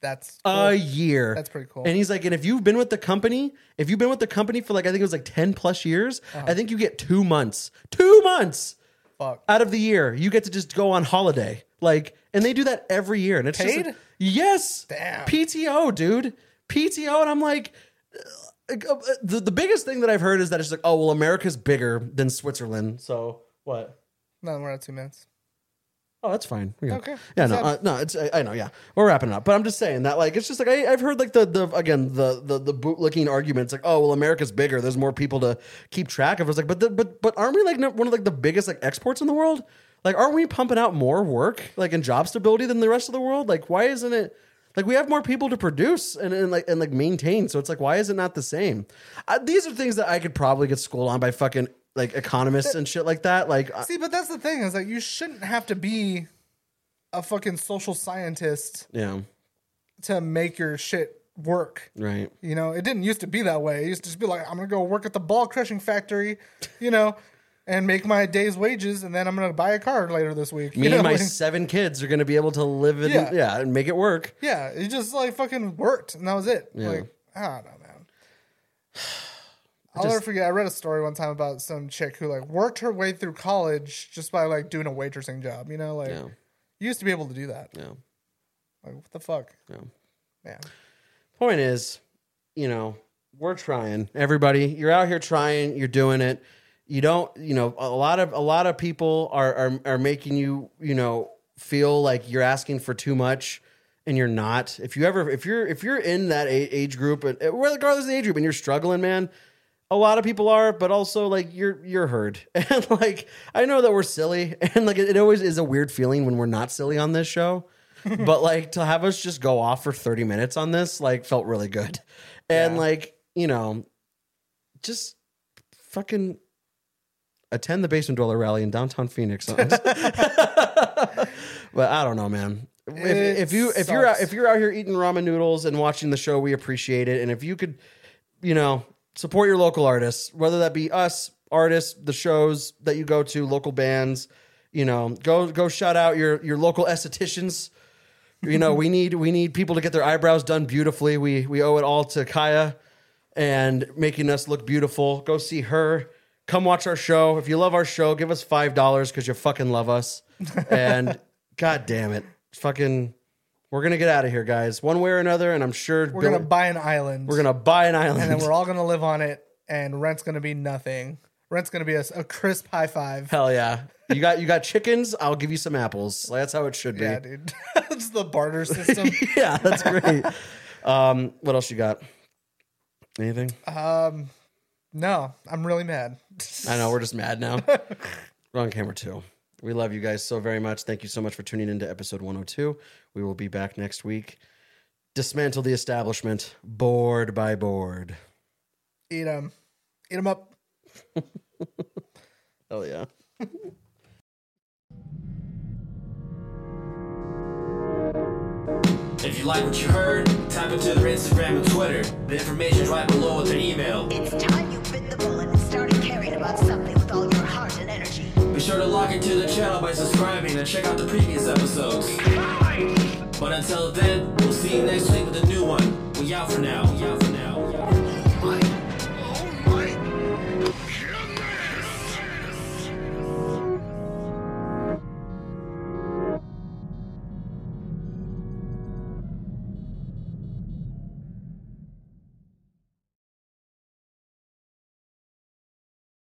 That's cool. A year. That's pretty cool. And he's like, and if you've been with the company, if you've been with the company for like, I think it was like ten plus years, uh-huh. I think you get two months, two months Fuck. out of the year. You get to just go on holiday. Like, and they do that every year. And it's paid? Just like, yes. Damn. P T O, dude. P T O, and I'm like, the, the biggest thing that I've heard is that it's like, oh, well, America's bigger than Switzerland, so what? No, we're at two minutes. Oh, that's fine. Okay. Yeah, no, uh, no, it's I, I know, yeah. We're wrapping it up, but I'm just saying that, like, it's just like, I, I've heard, like, the, the again, the the, the bootlicking arguments, like, oh, well, America's bigger, there's more people to keep track of. I was like, but, the, but, but aren't we, like, one of, like, the biggest, like, exports in the world? Like, aren't we pumping out more work, like, and job stability than the rest of the world? Like, why isn't it... Like, we have more people to produce and, and like and like maintain. So it's like, why is it not the same? Uh, these are things that I could probably get schooled on by fucking like economists that, and shit like that. Like, see, but that's the thing is that you shouldn't have to be a fucking social scientist yeah. to make your shit work. Right. You know, it didn't used to be that way. It used to just be like, I'm going to go work at the ball crushing factory, you know, and make my day's wages, and then I'm going to buy a car later this week. Me you know, and my like, seven kids are going to be able to live in, yeah. yeah, and make it work. Yeah, it just, like, fucking worked, and that was it. Yeah. Like, I don't know, man. I'll just, never forget, I read a story one time about some chick who, like, worked her way through college just by, like, doing a waitressing job, you know? Like, yeah. you used to be able to do that. Yeah. Like, what the fuck? Yeah. Yeah. Point is, you know, we're trying. Everybody, you're out here trying, you're doing it. You don't, you know, a lot of a lot of people are, are are making you, you know, feel like you're asking for too much, and you're not. If you ever, if you're, if you're in that age group, and regardless of the age group, and you're struggling, man, a lot of people are. But also, like, you're you're heard, and like I know that we're silly, and like it, it always is a weird feeling when we're not silly on this show. But like to have us just go off for thirty minutes on this, like, felt really good, and yeah. like you know, just fucking. Attend the Basement Dweller rally in downtown Phoenix. But I don't know, man. If, if you if you're out, if you're out here eating ramen noodles and watching the show, we appreciate it. And if you could, you know, Support your local artists, whether that be us, artists, the shows that you go to, local bands. You know, go go shout out your your local estheticians. You know, we need we need people to get their eyebrows done beautifully. We we owe it all to Kaya and making us look beautiful. Go see her. Come watch our show. If you love our show, give us five dollars because you fucking love us. And God damn it. Fucking, we're going to get out of here, guys. One way or another, and I'm sure... We're going to buy an island. We're going to buy an island. And then we're all going to live on it, and rent's going to be nothing. Rent's going to be a, a crisp high five. Hell yeah. You got you got chickens, I'll give you some apples. Like, that's how it should be. Yeah, dude. That's the barter system. Yeah, that's great. um, what else you got? Anything? Um... No, I'm really mad. I know, we're just mad now. We're on camera too. We love you guys so very much. Thank you so much for tuning into episode one oh two. We will be back next week. Dismantle the establishment, board by board. Eat them. Eat them up. Hell yeah. If you like what you heard, type into their Instagram and Twitter. The information's right below with their email. It's time you bit the bullet and started caring about something with all your heart and energy. Be sure to log into the channel by subscribing and check out the previous episodes. Bye. But until then, we'll see you next week with a new one. We out for now. We out for now.